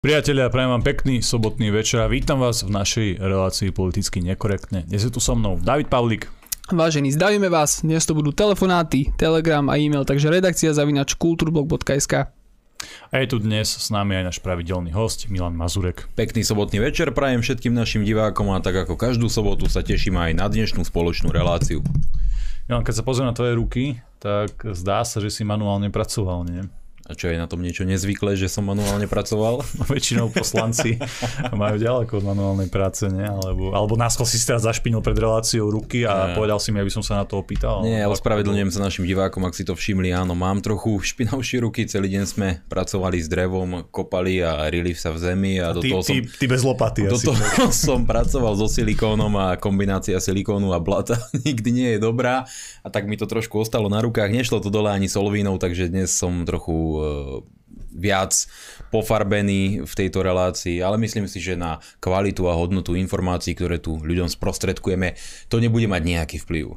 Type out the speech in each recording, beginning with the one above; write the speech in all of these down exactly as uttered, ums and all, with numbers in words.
Priatelia, prajem vám pekný sobotný večer a vítam vás v našej relácii Politicky nekorektne. Dnes je tu so mnou David Pavlik. Vážení, zdravíme vás. Dnes to budú telefonáty, Telegram a e-mail, takže redakcia zavinač kulturblog bodka es ká. A je tu dnes s nami aj náš pravidelný host Milan Mazurek. Pekný sobotný večer prajem všetkým našim divákom a tak ako každú sobotu sa teším aj na dnešnú spoločnú reláciu. Milan, keď sa pozriem na tvoje ruky, tak zdá sa, že si manuálne pracoval, nie? A čo je na tom niečo nezvyklé, že som manuálne pracoval? Väčšinou poslanci majú ďaleko od manuálnej práce, ne? Alebo, alebo náschod si teraz zašpinil pred reláciou ruky a, a povedal si mi, aby som sa na to opýtal. Nie, ale spravedlňujem sa našim divákom, ak si to všimli. Áno, mám trochu špinavšie ruky. Celý deň sme pracovali s drevom, kopali a rili sa v zemi. A, a do ty, toho som, ty, ty bez lopaty. Do asi. Toho som pracoval so silikónom a kombinácia silikónu a blata nikdy nie je dobrá. A tak mi to trošku ostalo na rukách. Nešlo to dole ani solvínou, takže dnes som trochu viac pofarbený v tejto relácii, ale myslím si, že na kvalitu a hodnotu informácií, ktoré tu ľuďom sprostredkujeme, to nebude mať nejaký vplyv.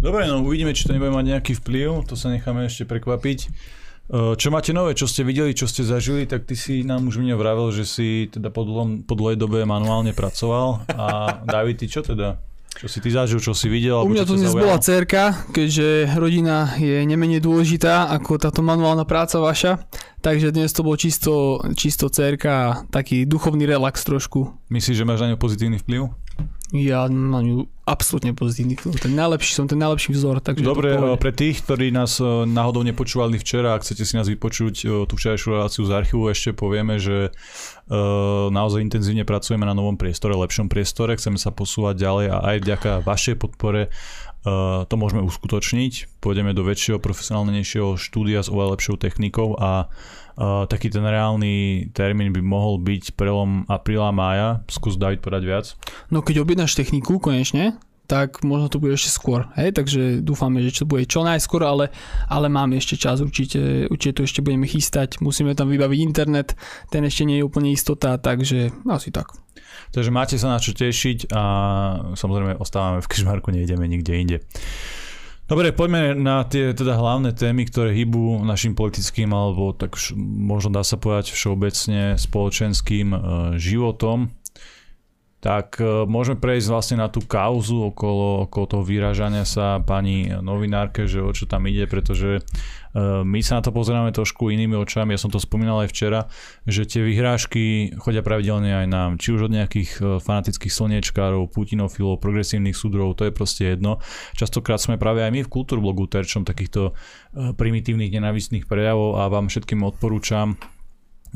Dobre, no uvidíme, či to nebude mať nejaký vplyv, to sa necháme ešte prekvapiť. Čo máte nové, čo ste videli, čo ste zažili, tak ty si nám už mne vravel, že si teda po, dlom, po dlhej dobe manuálne pracoval a David, ty čo teda? Čo si ty zažil, čo si videl? U mňa to dnes bola dcérka, keďže rodina je nemenej dôležitá ako táto manuálna práca vaša. Takže dnes to bolo čisto, čisto dcérka a taký duchovný relax trošku. Myslíš, že máš na ňu pozitívny vplyv? Ja na ňu absolútne pozitívny vplyv. Ten najlepší, som ten najlepší vzor. Takže dobre, pre tých, ktorí nás náhodou nepočúvali včera a chcete si nás vypočuť tú včerajšiu reláciu z archívu, ešte povieme, že naozaj intenzívne pracujeme na novom priestore, lepšom priestore, chceme sa posúvať ďalej a aj vďaka vašej podpore to môžeme uskutočniť. Pôjdeme do väčšieho, profesionálnejšieho štúdia s oveľa lepšou technikou a taký ten reálny termín by mohol byť prelom apríla, mája. Skús, David, podať viac. No keď objednáš techniku konečne, tak možno to bude ešte skôr. Hej? Takže dúfame, že to bude čo najskôr, ale, ale máme ešte čas, určite, určite to ešte budeme chystať. Musíme tam vybaviť internet, ten ešte nie je úplne istota, takže asi tak. Takže máte sa na čo tešiť a samozrejme ostávame v Kežmarku, nejdeme nikde inde. Dobre, poďme na tie teda hlavné témy, ktoré hýbu našim politickým alebo tak možno dá sa povedať všeobecne spoločenským životom. Tak môžeme prejsť vlastne na tú kauzu okolo, okolo toho vyražania sa pani novinárke, že o čo tam ide, pretože my sa na to pozeráme trošku inými očami. Ja som to spomínal aj včera, že tie vyhrážky chodia pravidelne aj nám, či už od nejakých fanatických slniečkárov, putinofilov, progresívnych súdrov, to je proste jedno. Častokrát sme práve aj my v Kultúrblogu terčom takýchto primitívnych nenávistných prejavov a vám všetkým odporúčam,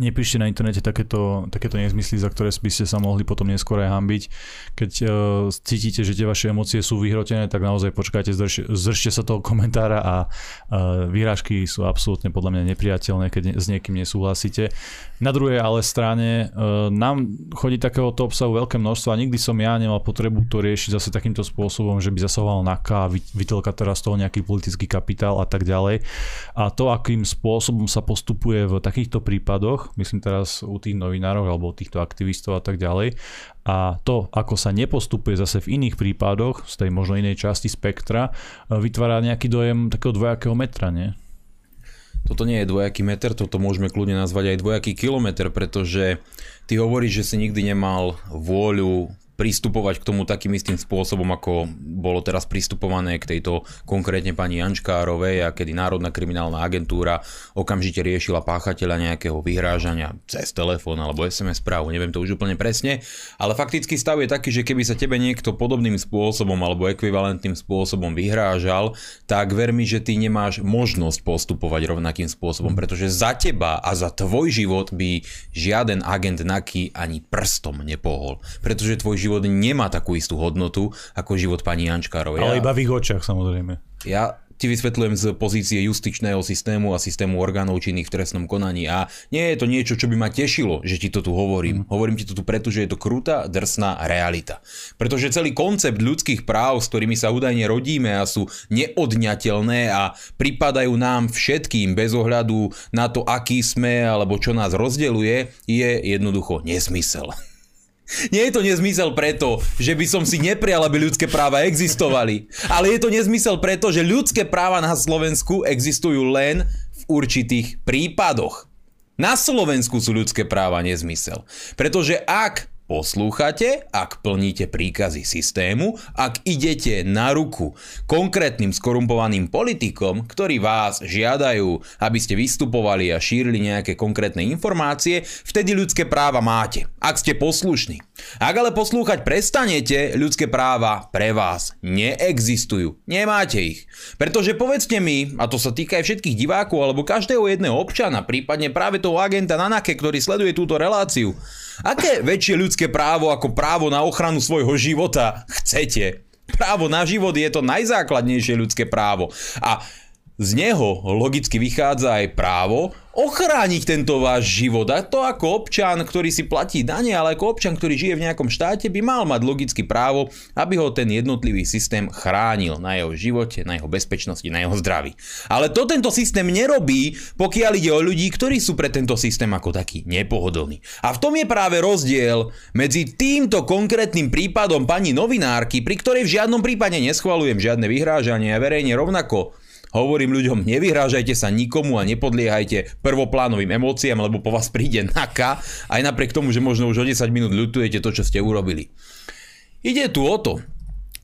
nepíšte na internete takéto, takéto nezmysly, za ktoré by ste sa mohli potom neskôr aj hanbiť. Keď uh, cítite, že tie vaše emócie sú vyhrotené, tak naozaj počkajte, zdrž, zdržte sa toho komentára a uh, výrážky sú absolútne podľa mňa nepriateľné, keď ne, s niekým nesúhlasíte. Na druhej ale strane uh, nám chodí takéhoto obsahu veľké množstvo a nikdy som ja nemal potrebu to riešiť zase takýmto spôsobom, že by zasahoval NAKA a vytelka teraz toho nejaký politický kapitál a tak ďalej. A to, akým spôsobom sa postupuje v takýchto prípadoch, myslím teraz u tých novinárov alebo u týchto aktivistov a tak ďalej. A to, ako sa nepostupuje zase v iných prípadoch, z tej možno inej časti spektra, vytvára nejaký dojem takého dvojakého metra, nie? Toto nie je dvojaký meter, toto môžeme kľudne nazvať aj dvojaký kilometer, pretože ty hovoríš, že si nikdy nemal vôľu pristupovať k tomu takým istým spôsobom, ako bolo teraz pristupované k tejto konkrétne pani Jančkárovej, a kedy Národná kriminálna agentúra okamžite riešila páchateľa nejakého vyhrážania cez telefón alebo es em es správu, neviem to už úplne presne, ale faktický stav je taký, že keby sa tebe niekto podobným spôsobom alebo ekvivalentným spôsobom vyhrážal, tak ver mi, že ty nemáš možnosť postupovať rovnakým spôsobom, pretože za teba a za tvoj život by žiaden agent NAKY ani prstom nepohol, pretože tvoj život život nemá takú istú hodnotu ako život pani Jančkárovej. Ale iba v ich očiach, samozrejme. Ja ti vysvetľujem z pozície justičného systému a systému orgánov činných v trestnom konaní. A nie je to niečo, čo by ma tešilo, že ti to tu hovorím. Mm. Hovorím ti to tu preto, že je to krutá, drsná realita. Pretože celý koncept ľudských práv, s ktorými sa údajne rodíme a sú neodňateľné a pripadajú nám všetkým bez ohľadu na to, aký sme alebo čo nás rozdeľuje, je jednoducho nezmysel. Nie je to nezmysel preto, že by som si neprial, aby ľudské práva existovali, ale je to nezmysel preto, že ľudské práva na Slovensku existujú len v určitých prípadoch. Na Slovensku sú ľudské práva nezmysel. Pretože ak poslúchate, ak plníte príkazy systému, ak idete na ruku konkrétnym skorumpovaným politikom, ktorí vás žiadajú, aby ste vystupovali a šírili nejaké konkrétne informácie, vtedy ľudské práva máte, ak ste poslušní. Ak ale poslúchať prestanete, ľudské práva pre vás neexistujú. Nemáte ich. Pretože povedzte mi, a to sa týka aj všetkých divákov alebo každého jedného občana, prípadne práve toho agenta na NAKE, ktorý sleduje túto reláciu, aké väčšie ľudské právo ako právo na ochranu svojho života chcete? Právo na život je to najzákladnejšie ľudské právo. A z neho logicky vychádza aj právo ochrániť tento váš život. A to ako občan, ktorý si platí dane, ale ako občan, ktorý žije v nejakom štáte, by mal mať logicky právo, aby ho ten jednotlivý systém chránil na jeho živote, na jeho bezpečnosti, na jeho zdraví. Ale to tento systém nerobí, pokiaľ ide o ľudí, ktorí sú pre tento systém ako taký nepohodlní. A v tom je práve rozdiel medzi týmto konkrétnym prípadom pani novinárky, pri ktorej v žiadnom prípade neschvaľujem žiadne vyhrážanie a verejne rovnako hovorím ľuďom, nevyhrážajte sa nikomu a nepodliehajte prvoplánovým emóciám, lebo po vás príde NAKA, aj napriek tomu, že možno už o desať minút ľutujete to, čo ste urobili. Ide tu o to,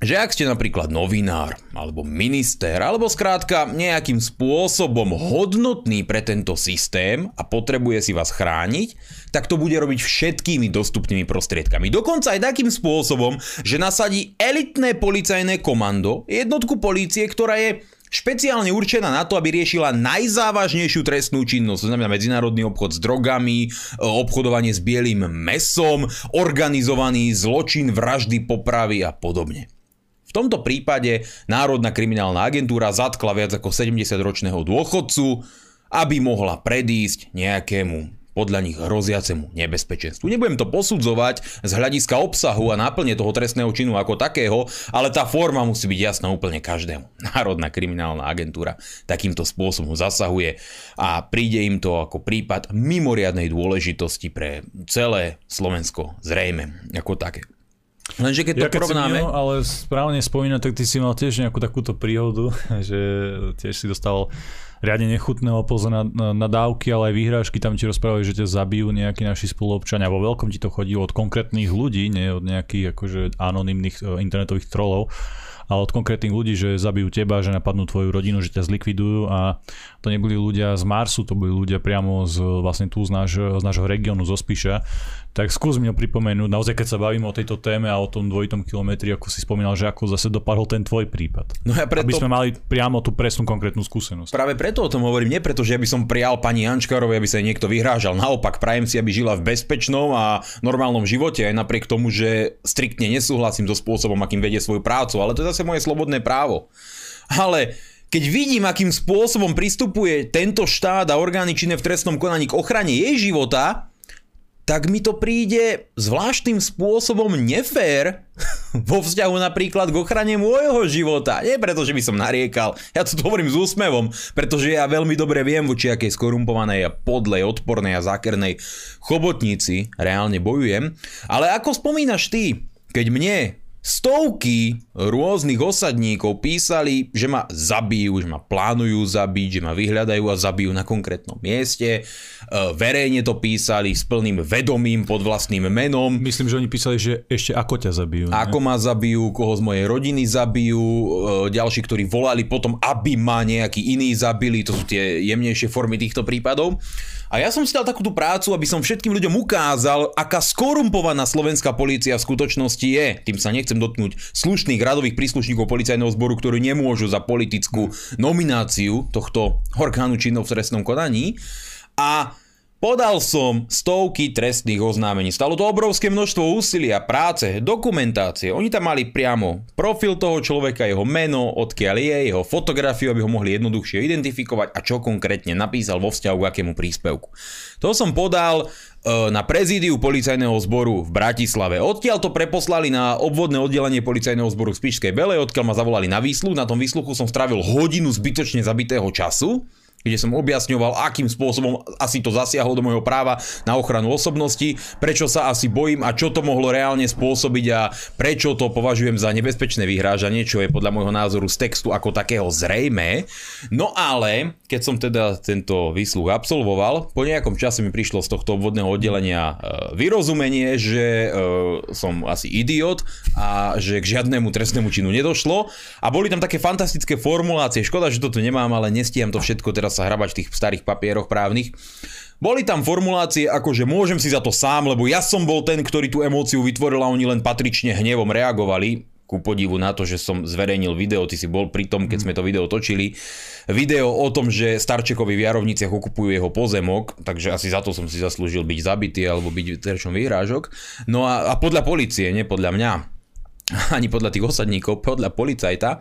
že ak ste napríklad novinár, alebo minister, alebo skrátka nejakým spôsobom hodnotný pre tento systém a potrebuje si vás chrániť, tak to bude robiť všetkými dostupnými prostriedkami. Dokonca aj takým spôsobom, že nasadí elitné policajné komando, jednotku polície, ktorá je špeciálne určená na to, aby riešila najzávažnejšiu trestnú činnosť, to znamená medzinárodný obchod s drogami, obchodovanie s bielým mäsom, organizovaný zločin, vraždy, popravy a podobne. V tomto prípade Národná kriminálna agentúra zatkla viac ako sedemdesiatročného dôchodcu, aby mohla predísť nejakému podľa nich hroziacemu nebezpečenstvu. Nebudem to posudzovať z hľadiska obsahu a náplne toho trestného činu ako takého, ale tá forma musí byť jasná úplne každému. Národná kriminálna agentúra takýmto spôsobom zasahuje a príde im to ako prípad mimoriadnej dôležitosti pre celé Slovensko, zrejme ako také. Lenže keď ja to porovnáme... Mimo, ale správne spomínam, tak ty si mal tiež nejakú takúto príhodu, že tiež si dostal riadne nechutného pozor na, na dávky, ale aj výhrážky, tam ti rozprávajú, že ťa zabijú nejakí naši spoluobčania. Vo veľkom ti to chodilo od konkrétnych ľudí, nie od nejakých akože anonymných internetových trolov, ale od konkrétnych ľudí, že zabijú teba, že napadnú tvoju rodinu, že ťa zlikvidujú. A to neboli ľudia z Marsu, to boli ľudia priamo z, vlastne tu z, náš, z nášho regiónu, zo Spiša. Tak skús mi ho pripomenúť, naozaj keď sa bavíme o tejto téme a o tom dvojitom kilometri, ako si spomínal, že ako zase dopadol ten tvoj prípad. No ja preto... Aby sme mali priamo tú presnú konkrétnu skúsenosť. Práve preto o tom hovorím, nie preto, že ja by som prial pani Jančkárovej, aby sa jej niekto vyhrážal. Naopak, prajem si, aby žila v bezpečnom a normálnom živote, aj napriek tomu, že striktne nesúhlasím so spôsobom, akým vedie svoju prácu, ale to je zase moje slobodné právo. Ale keď vidím, akým spôsobom pristupuje tento štát a orgány činné v trestnom konaní k ochrane jej života, tak mi to príde zvláštnym spôsobom nefér vo vzťahu napríklad k ochrane môjho života. Nie preto, že by som nariekal, ja to hovorím s úsmevom, pretože ja veľmi dobre viem, voči akej skorumpovanej a podlej, odpornej a zákernej chobotnici reálne bojujem. Ale ako spomínaš ty, keď mne stovky rôznych osadníkov písali, že ma zabijú, že ma plánujú zabiť, že ma vyhľadajú a zabijú na konkrétnom mieste. Verejne to písali s plným vedomím pod vlastným menom. Myslím, že oni písali, že ešte ako ťa zabijú. Ne? Ako ma zabijú, koho z mojej rodiny zabijú. Ďalší, ktorí volali potom, aby ma nejaký iný zabili. To sú tie jemnejšie formy týchto prípadov. A ja som si dal takú tú prácu, aby som všetkým ľuďom ukázal, aká skorumpovaná slovenská polícia v skutočnosti je. Tým sa nechcem dotknúť slušných radových príslušníkov policajného zboru, ktorí nemôžu za politickú nomináciu tohto orgánu činného v trestnom konaní. A podal som stovky trestných oznámení. Stalo to obrovské množstvo úsilia, práce, dokumentácie. Oni tam mali priamo profil toho človeka, jeho meno, odkiaľ je, jeho fotografiu, aby ho mohli jednoduchšie identifikovať a čo konkrétne napísal vo vzťahu k akému príspevku. To som podal na prezídiu policajného zboru v Bratislave. Odtiaľ to preposlali na obvodné oddelenie policajného zboru v Spišskej Bele, odkiaľ ma zavolali na výsluh. Na tom výsluchu som strávil hodinu zbytočne zabitého času, kde som objasňoval, akým spôsobom asi to zasiahlo do môjho práva na ochranu osobnosti, prečo sa asi bojím a čo to mohlo reálne spôsobiť a prečo to považujem za nebezpečné vyhrážanie, čo je podľa môjho názoru z textu ako takého zrejmé. No ale, keď som teda tento výsluh absolvoval, po nejakom čase mi prišlo z tohto obvodného oddelenia vyrozumenie, že som asi idiot a že k žiadnemu trestnému činu nedošlo. A boli tam také fantastické formulácie. Škoda, že toto nemám, ale nestíham to všetko teraz sa hrabať v tých starých papieroch právnych. Boli tam formulácie ako, že môžem si za to sám, lebo ja som bol ten, ktorý tú emóciu vytvoril a oni len patrične hnevom reagovali. Ku podivu na to, že som zverejnil video, ty si bol pri tom, keď sme to video točili. Video o tom, že Starčekovi v Jarovniciach okupujú jeho pozemok, takže asi za to som si zaslúžil byť zabitý alebo byť terčom výhrážok. No a, a podľa polície, nie podľa mňa. Ani podľa tých osadníkov, podľa policajta.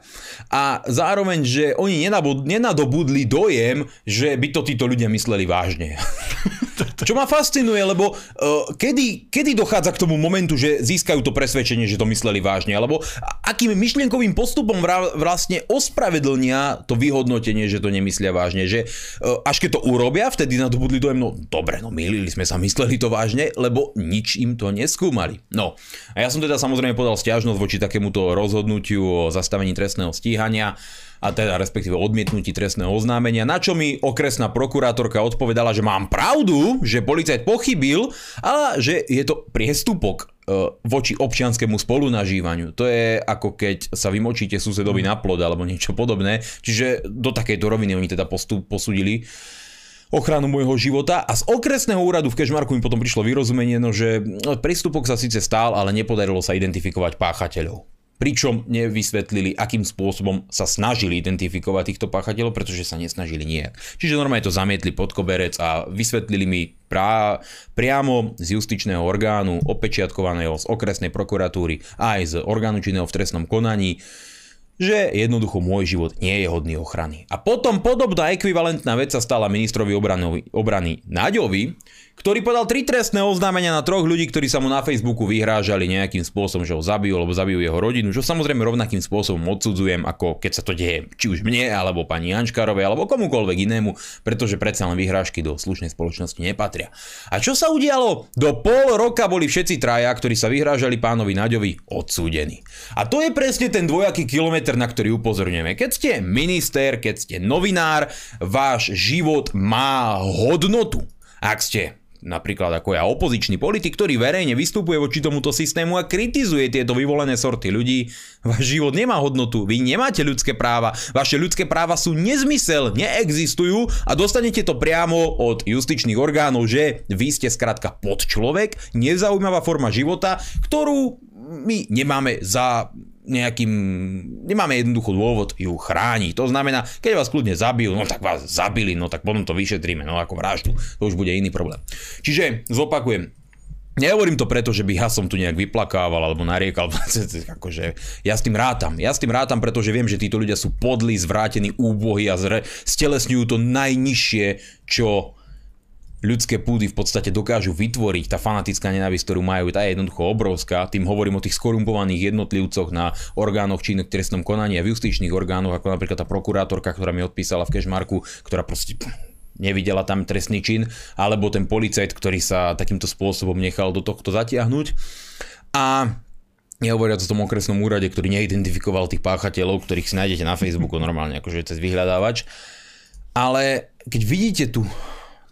A zároveň, že oni nenadobudli dojem, že by to títo ľudia mysleli vážne. Čo ma fascinuje, lebo uh, kedy, kedy dochádza k tomu momentu, že získajú to presvedčenie, že to mysleli vážne? Alebo akým myšlienkovým postupom vra, vlastne ospravedlnia to vyhodnotenie, že to nemyslia vážne? Že uh, až keď to urobia, vtedy nadobudli dojem, no dobre, no mylili sme sa, mysleli to vážne, lebo nič im to neskúmali. No a ja som teda samozrejme podal sťažnosť voči takémuto rozhodnutiu o zastavení trestného stíhania a teda respektíve odmietnutí trestného oznámenia, na čo mi okresná prokurátorka odpovedala, že mám pravdu, že policajt pochybil, ale že je to priestupok voči občianskému spolunažívaniu. To je ako keď sa vymočíte susedovi na plod alebo niečo podobné. Čiže do takejto roviny oni teda postup posúdili ochranu môjho života a z okresného úradu v Kežmarku mi potom prišlo vyrozumenie, no, že prístupok sa síce stál, ale nepodarilo sa identifikovať páchateľov. Pričom nevysvetlili, akým spôsobom sa snažili identifikovať týchto páchateľov, pretože sa nesnažili nijak. Čiže normálne to zamietli pod koberec a vysvetlili mi pra, priamo z justičného orgánu, opečiatkovaného z okresnej prokuratúry a aj z orgánu činného v trestnom konaní, že jednoducho môj život nie je hodný ochrany. A potom podobná ekvivalentná vec sa stala ministrovi obrany Naďovi, ktorý podal tri trestné oznámenia na troch ľudí, ktorí sa mu na Facebooku vyhrážali nejakým spôsobom, že ho zabijú alebo zabijú jeho rodinu, čo samozrejme rovnakým spôsobom odsudzujem, ako keď sa to deje či už mne, alebo pani Jančkárovej, alebo komukoľvek inému, pretože predsa len vyhrážky do slušnej spoločnosti nepatria. A čo sa udialo? Do pol roka boli všetci traja, ktorí sa vyhrážali pánovi Naďovi, odsúdení. A to je presne ten dvojaký kilometr, na ktorý upozorňujeme. Keď ste minister, keď ste novinár, váš život má hodnotu. Ak ste napríklad ako ja opozičný politik, ktorý verejne vystupuje voči tomuto systému a kritizuje tieto vyvolené sorty ľudí, váš život nemá hodnotu, vy nemáte ľudské práva, vaše ľudské práva sú nezmysel, neexistujú a dostanete to priamo od justičných orgánov, že vy ste skrátka podčlovek, nezaujímavá forma života, ktorú my nemáme za nejakým, nemáme jednoducho dôvod ju chrániť. To znamená, keď vás kľudne zabijú, no tak vás zabili, no tak potom to vyšetríme, no ako vraždu, to už bude iný problém. Čiže zopakujem, nehovorím to preto, že by ja som tu nejak vyplakával alebo nariekal, akože ja s tým rátam, ja s tým rátam, pretože viem, že títo ľudia sú podlí, zvrátení, úbohí a zre, stelesňujú to najnižšie, čo ľudské púdy v podstate dokážu vytvoriť. Tá fanatická nenávisť, ktorú majú, tá je jednoducho obrovská. Tým hovorím o tých skorumpovaných jednotlivcoch na orgánoch činných v trestnom konaní a v justičných orgánoch, ako napríklad tá prokurátorka, ktorá mi odpísala v Kežmarku, ktorá proste nevidela tam trestný čin, alebo ten policajt, ktorý sa takýmto spôsobom nechal do tohto zatiahnuť. A nehovoriac o tom okresnom úrade, ktorý neidentifikoval tých páchateľov, ktorých si nájdete na Facebooku normálne, akože cez vyhľadávač. Ale keď vidíte tu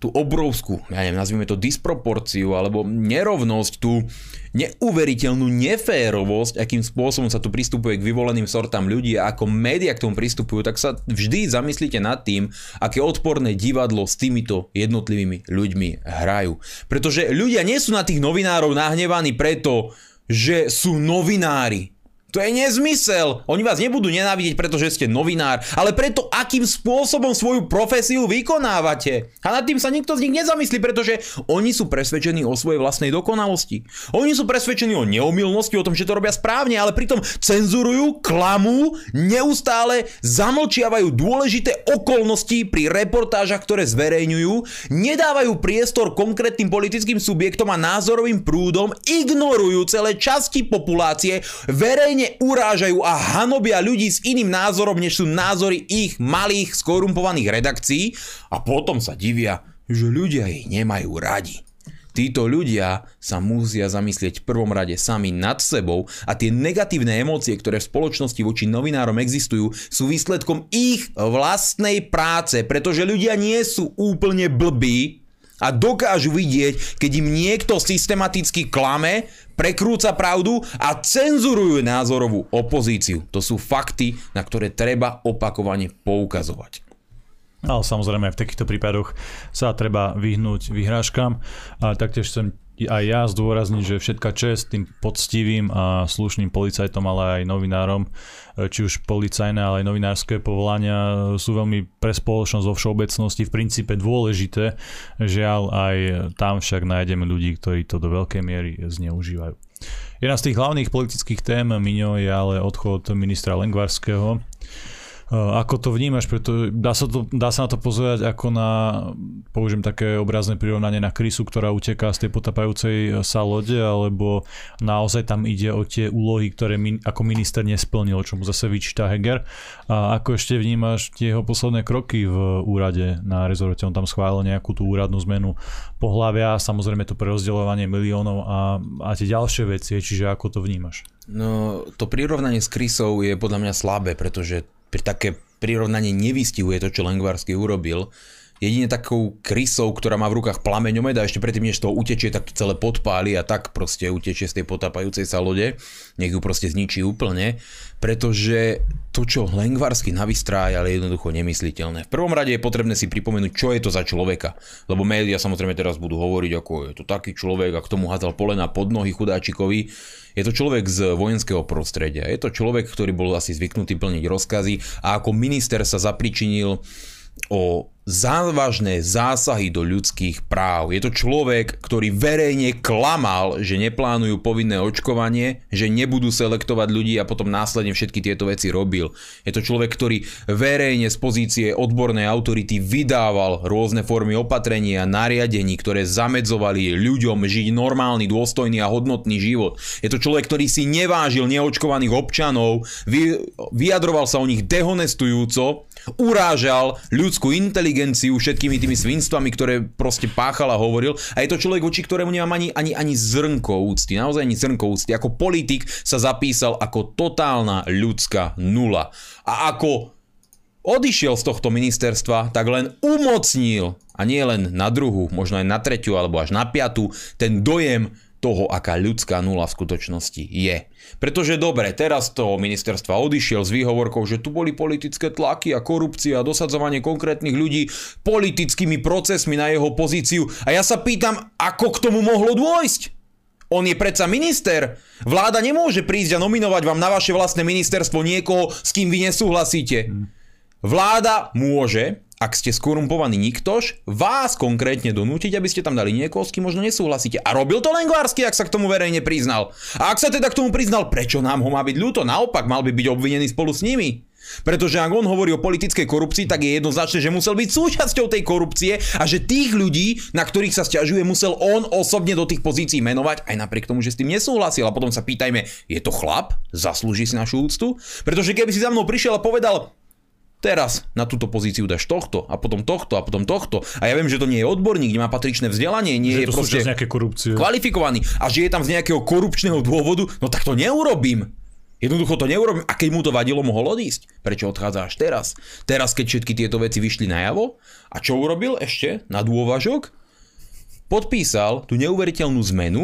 tú obrovskú, ja neviem, nazvime to disproporciu, alebo nerovnosť, tú neuveriteľnú neférovosť, akým spôsobom sa tu pristupuje k vyvoleným sortám ľudí a ako médiá k tomu pristupujú, tak sa vždy zamyslite nad tým, aké odporné divadlo s týmito jednotlivými ľuďmi hrajú. Pretože ľudia nie sú na tých novinárov nahnevaní preto, že sú novinári. To je nezmysel. Oni vás nebudú nenávidieť, pretože ste novinár, ale preto, akým spôsobom svoju profesiu vykonávate. A nad tým sa nikto z nich nezamyslí, pretože oni sú presvedčení o svojej vlastnej dokonalosti. Oni sú presvedčení o neomylnosti, o tom, že to robia správne, ale pritom cenzurujú, klamú, neustále zamlčiavajú dôležité okolnosti pri reportážach, ktoré zverejňujú, nedávajú priestor konkrétnym politickým subjektom a názorovým prúdom, ignorujú celé časti populácie, verejne hojne urážajú a hanobia ľudí s iným názorom, než sú názory ich malých skorumpovaných redakcií, a potom sa divia, že ľudia ich nemajú radi. Títo ľudia sa musia zamyslieť v prvom rade sami nad sebou a tie negatívne emócie, ktoré v spoločnosti voči novinárom existujú, sú výsledkom ich vlastnej práce, pretože ľudia nie sú úplne blbí a dokážu vidieť, keď im niekto systematicky klame, prekrúca pravdu a cenzurujú názorovú opozíciu. To sú fakty, na ktoré treba opakovane poukazovať. Ale samozrejme aj v takýchto prípadoch sa treba vyhnúť vyhrážkam. A taktiež chcem aj ja zdôrazniť, že všetka čest tým poctivým a slušným policajtom, ale aj novinárom, či už policajné, ale aj novinárske povolania sú veľmi pre spoločnosť vo všeobecnosti v princípe dôležité. Žiaľ, aj tam však nájdeme ľudí, ktorí to do veľkej miery zneužívajú. Jedna z tých hlavných politických tém, Miňo, je ale odchod ministra Lengvarského. Ako to vnímaš? Preto dá sa, to, dá sa na to pozerať ako na, použijem také obrazné prirovnanie, na krysu, ktorá uteká z tej potapajúcej sa lode, alebo naozaj tam ide o tie úlohy, ktoré min, ako minister nesplnil, čo mu zase vyčíta Heger. A ako ešte vnímaš tie jeho posledné kroky v úrade na rezorte? On tam schválil nejakú tú úradnú zmenu pohlavia, samozrejme to prerozdeľovanie miliónov a, a tie ďalšie veci, čiže ako to vnímaš? No, to prirovnanie s krysou je podľa mňa slabé, pretože pri také prirovnanie nevystihuje to, čo Lengvarský urobil. Jedine takou krysou, ktorá má v rukách plameňomet a ešte predtým, než to utečie, tak to celé podpáli a tak proste utečie z tej potápajúcej sa lode. Nech ju proste zničí úplne. Pretože to, čo Lengvarský navystrájal, je jednoducho nemysliteľné. V prvom rade je potrebné si pripomenúť, čo je to za človeka. Lebo médiá samozrejme teraz budú hovoriť, ako je to taký človek a k tomu hádzal polena pod nohy chudáčikovi. Je to človek z vojenského prostredia. Je to človek, ktorý bol asi zvyknutý plniť rozkazy a ako minister sa zapričinil o závažné zásahy do ľudských práv. Je to človek, ktorý verejne klamal, že neplánujú povinné očkovanie, že nebudú selektovať ľudí a potom následne všetky tieto veci robil. Je to človek, ktorý verejne z pozície odbornej autority vydával rôzne formy opatrenia a nariadení, ktoré zamedzovali ľuďom žiť normálny, dôstojný a hodnotný život. Je to človek, ktorý si nevážil neočkovaných občanov, vyjadroval sa o nich dehonestujúco, urážal ľudskú inteligenciu, všetkými tými svinstvami, ktoré proste páchala, hovoril. A je to človek, voči ktorému nemám ani, ani, ani zrnko úcty. Naozaj ani zrnko úcty. Ako politik sa zapísal ako totálna ľudská nula. A ako odišiel z tohto ministerstva, tak len umocnil, a nie len na druhú, možno aj na tretiu, alebo až na piatu, ten dojem toho, aká ľudská nula v skutočnosti je. Pretože dobre, teraz toho ministerstva odišiel s výhovorkou, že tu boli politické tlaky a korupcia a dosadzovanie konkrétnych ľudí politickými procesmi na jeho pozíciu. A ja sa pýtam, ako k tomu mohlo dôjsť? On je predsa minister. Vláda nemôže prísť a nominovať vám na vaše vlastné ministerstvo niekoho, s kým vy nesúhlasíte. Vláda môže, ak ste skorumpovaný niktož, vás konkrétne donútiť, aby ste tam dali niekoho, s kým možno nesúhlasíte. A robil to Lengvarský, ak sa k tomu verejne priznal. A ak sa teda k tomu priznal, prečo nám ho má byť ľúto? Naopak, mal by byť obvinený spolu s nimi. Pretože ak on hovorí o politickej korupcii, tak je jednoznačné, že musel byť súčasťou tej korupcie a že tých ľudí, na ktorých sa sťažuje, musel on osobne do tých pozícií menovať, aj napriek tomu, že s tým nesúhlasil. A potom sa pýtajme, je to chlap? Zaslúži si našu úctu? Pretože keby si za mnou prišiel a povedal: teraz na túto pozíciu dáš tohto a potom tohto a potom tohto. A ja viem, že to nie je odborník, nemá patričné vzdelanie, nie že je proste kvalifikovaný a že je tam z nejakého korupčného dôvodu, no tak to neurobím. Jednoducho to neurobím. A keď mu to vadilo, mohol odísť. Prečo odchádza až teraz? Teraz, keď všetky tieto veci vyšli najavo? A čo urobil ešte na dôvažok? Podpísal tú neuveriteľnú zmenu,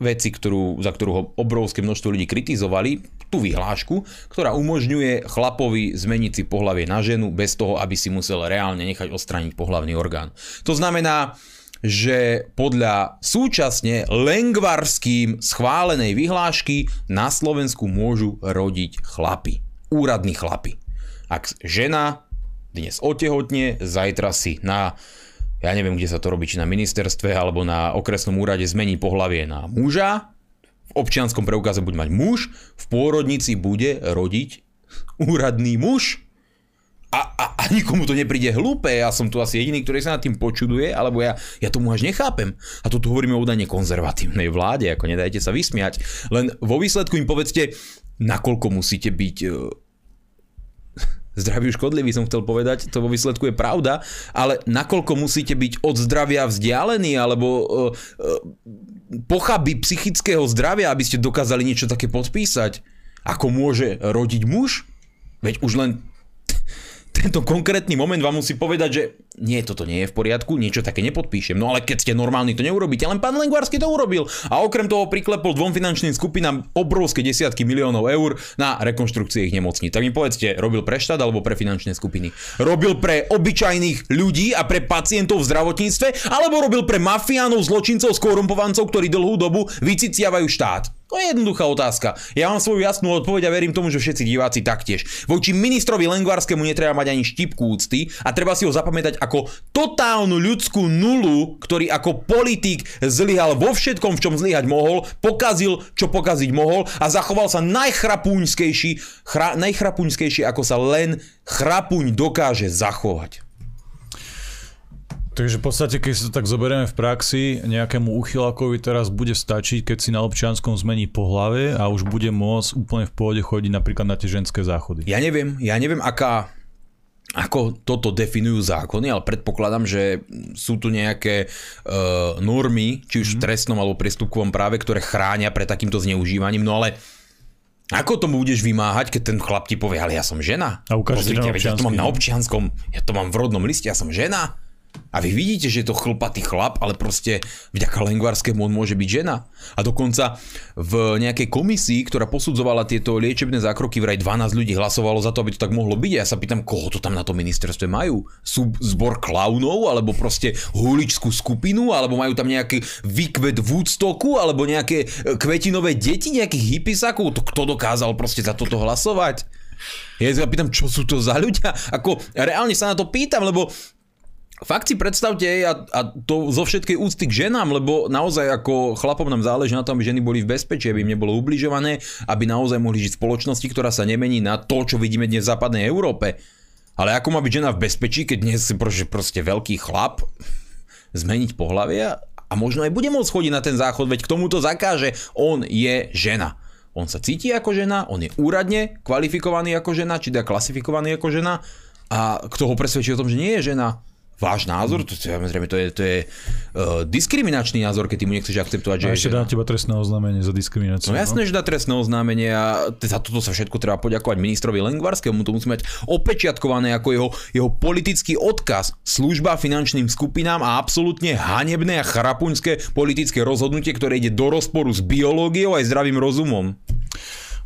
veci, ktorú, za ktorú ho obrovské množstvo ľudí kritizovali, tú vyhlášku, ktorá umožňuje chlapovi zmeniť si pohlavie na ženu bez toho, aby si musel reálne nechať odstrániť pohlavný orgán. To znamená, že podľa súčasne Lengvarským schválenej vyhlášky na Slovensku môžu rodiť chlapi. Úradní chlapi. Ak žena dnes otehotne, zajtra si na... ja neviem, kde sa to robí, či na ministerstve alebo na okresnom úrade zmení pohlavie na muža, v občianskom preukaze bude mať muž, v pôrodnici bude rodiť úradný muž. A, a, a nikomu to nepríde hlúpe, ja som tu asi jediný, ktorý sa nad tým počuduje, alebo ja, ja tomu až nechápem. A to tu hovoríme o údajne konzervatívnej vláde, ako nedajte sa vysmiať. Len vo výsledku im povedzte, nakoľko musíte byť zdraví škodlivý, som chcel povedať, to vo výsledku je pravda, ale nakoľko musíte byť od zdravia vzdialení, alebo uh, uh, pochaby psychického zdravia, aby ste dokázali niečo také podpísať. Ako môže rodiť muž? Veď už len tento konkrétny moment vám musí povedať, že nie, toto nie je v poriadku, niečo také nepodpíšem. No ale keď ste normálni, to neurobíte. Len pán Lengvarský to urobil. A okrem toho priklepol dvom finančným skupinám obrovské desiatky miliónov eur na rekonštrukcie ich nemocní. Tak mi povedzte, robil pre štát alebo pre finančné skupiny? Robil pre obyčajných ľudí a pre pacientov v zdravotníctve? Alebo robil pre mafiánov, zločincov, skorumpovancov, ktorí dlhú dobu vyciciavajú štát? To je jednoduchá otázka. Ja mám svoju jasnú odpoveď a verím tomu, že všetci diváci taktiež. Voči ministrovi Lengvarskému netreba mať ani štipku úcty a treba si ho zapamätať ako totálnu ľudskú nulu, ktorý ako politik zlyhal vo všetkom, v čom zlyhať mohol, pokazil, čo pokaziť mohol a zachoval sa najchrapúňskejší, chra, najchrapúňskejší, ako sa len chrapuň dokáže zachovať. Takže v podstate, keď si to tak zoberieme v praxi, nejakému uchylákovi teraz bude stačiť, keď si na občianskom zmení po hlave a už bude môcť úplne v pohode chodiť napríklad na tie ženské záchody. Ja neviem, ja neviem, aká, ako toto definujú zákony, ale predpokladám, že sú tu nejaké uh, normy, či už v trestnom alebo priestupkovom práve, ktoré chránia pred takýmto zneužívaním, no ale... Ako tomu budeš vymáhať, keď ten chlap ti povie, ale ja som žena? A ukážete na občianskom. Ja to mám na občianskom, ja to mám v rodnom liste, ja som žena. A vy vidíte, že je to chlpatý chlap, ale proste vďaka Lengvarskému on môže byť žena. A dokonca v nejakej komisii, ktorá posudzovala tieto liečebné zákroky, vraj dvanásť ľudí hlasovalo za to, aby to tak mohlo byť. Ja sa pýtam, koho to tam na to ministerstve majú? Sú zbor klaunov, alebo proste huličskú skupinu, alebo majú tam nejaký výkvet Woodstocku, alebo nejaké kvetinové deti, nejakých hippisákov? To kto dokázal proste za toto hlasovať? Ja sa pýtam, čo sú to za ľudia? Ako reálne sa na to pýtam, lebo fakt si predstavte, a, a to zo všetkej úcty k ženám, lebo naozaj ako chlapom nám záleží na tom, aby ženy boli v bezpečí, aby im nebolo ubližované, aby naozaj mohli žiť v spoločnosti, ktorá sa nemení na to, čo vidíme dnes v západnej Európe. Ale ako má byť žena v bezpečí, keď dnes je proste, proste veľký chlap zmeniť pohlavie a možno aj bude môcť chodiť na ten záchod, veď k tomu to zakáže, on je žena. On sa cíti ako žena, on je úradne kvalifikovaný ako žena, či teda klasifikovaný ako žena a kto ho presvedčí o tom, že nie je žena? Váš názor? To, samozrejme, to je, to je uh, diskriminačný názor, keď ty mu nechceš akceptovať, že... A ešte dá teba trestné oznámenie za diskrimináciu. No jasné, no? Že dá trestné oznámenie a za toto sa všetko treba poďakovať ministrovi Lengvarskému. To musí mať opečiatkované ako jeho, jeho politický odkaz. Služba finančným skupinám a absolútne hanebné a chrapuňské politické rozhodnutie, ktoré ide do rozporu s biológiou aj zdravým rozumom.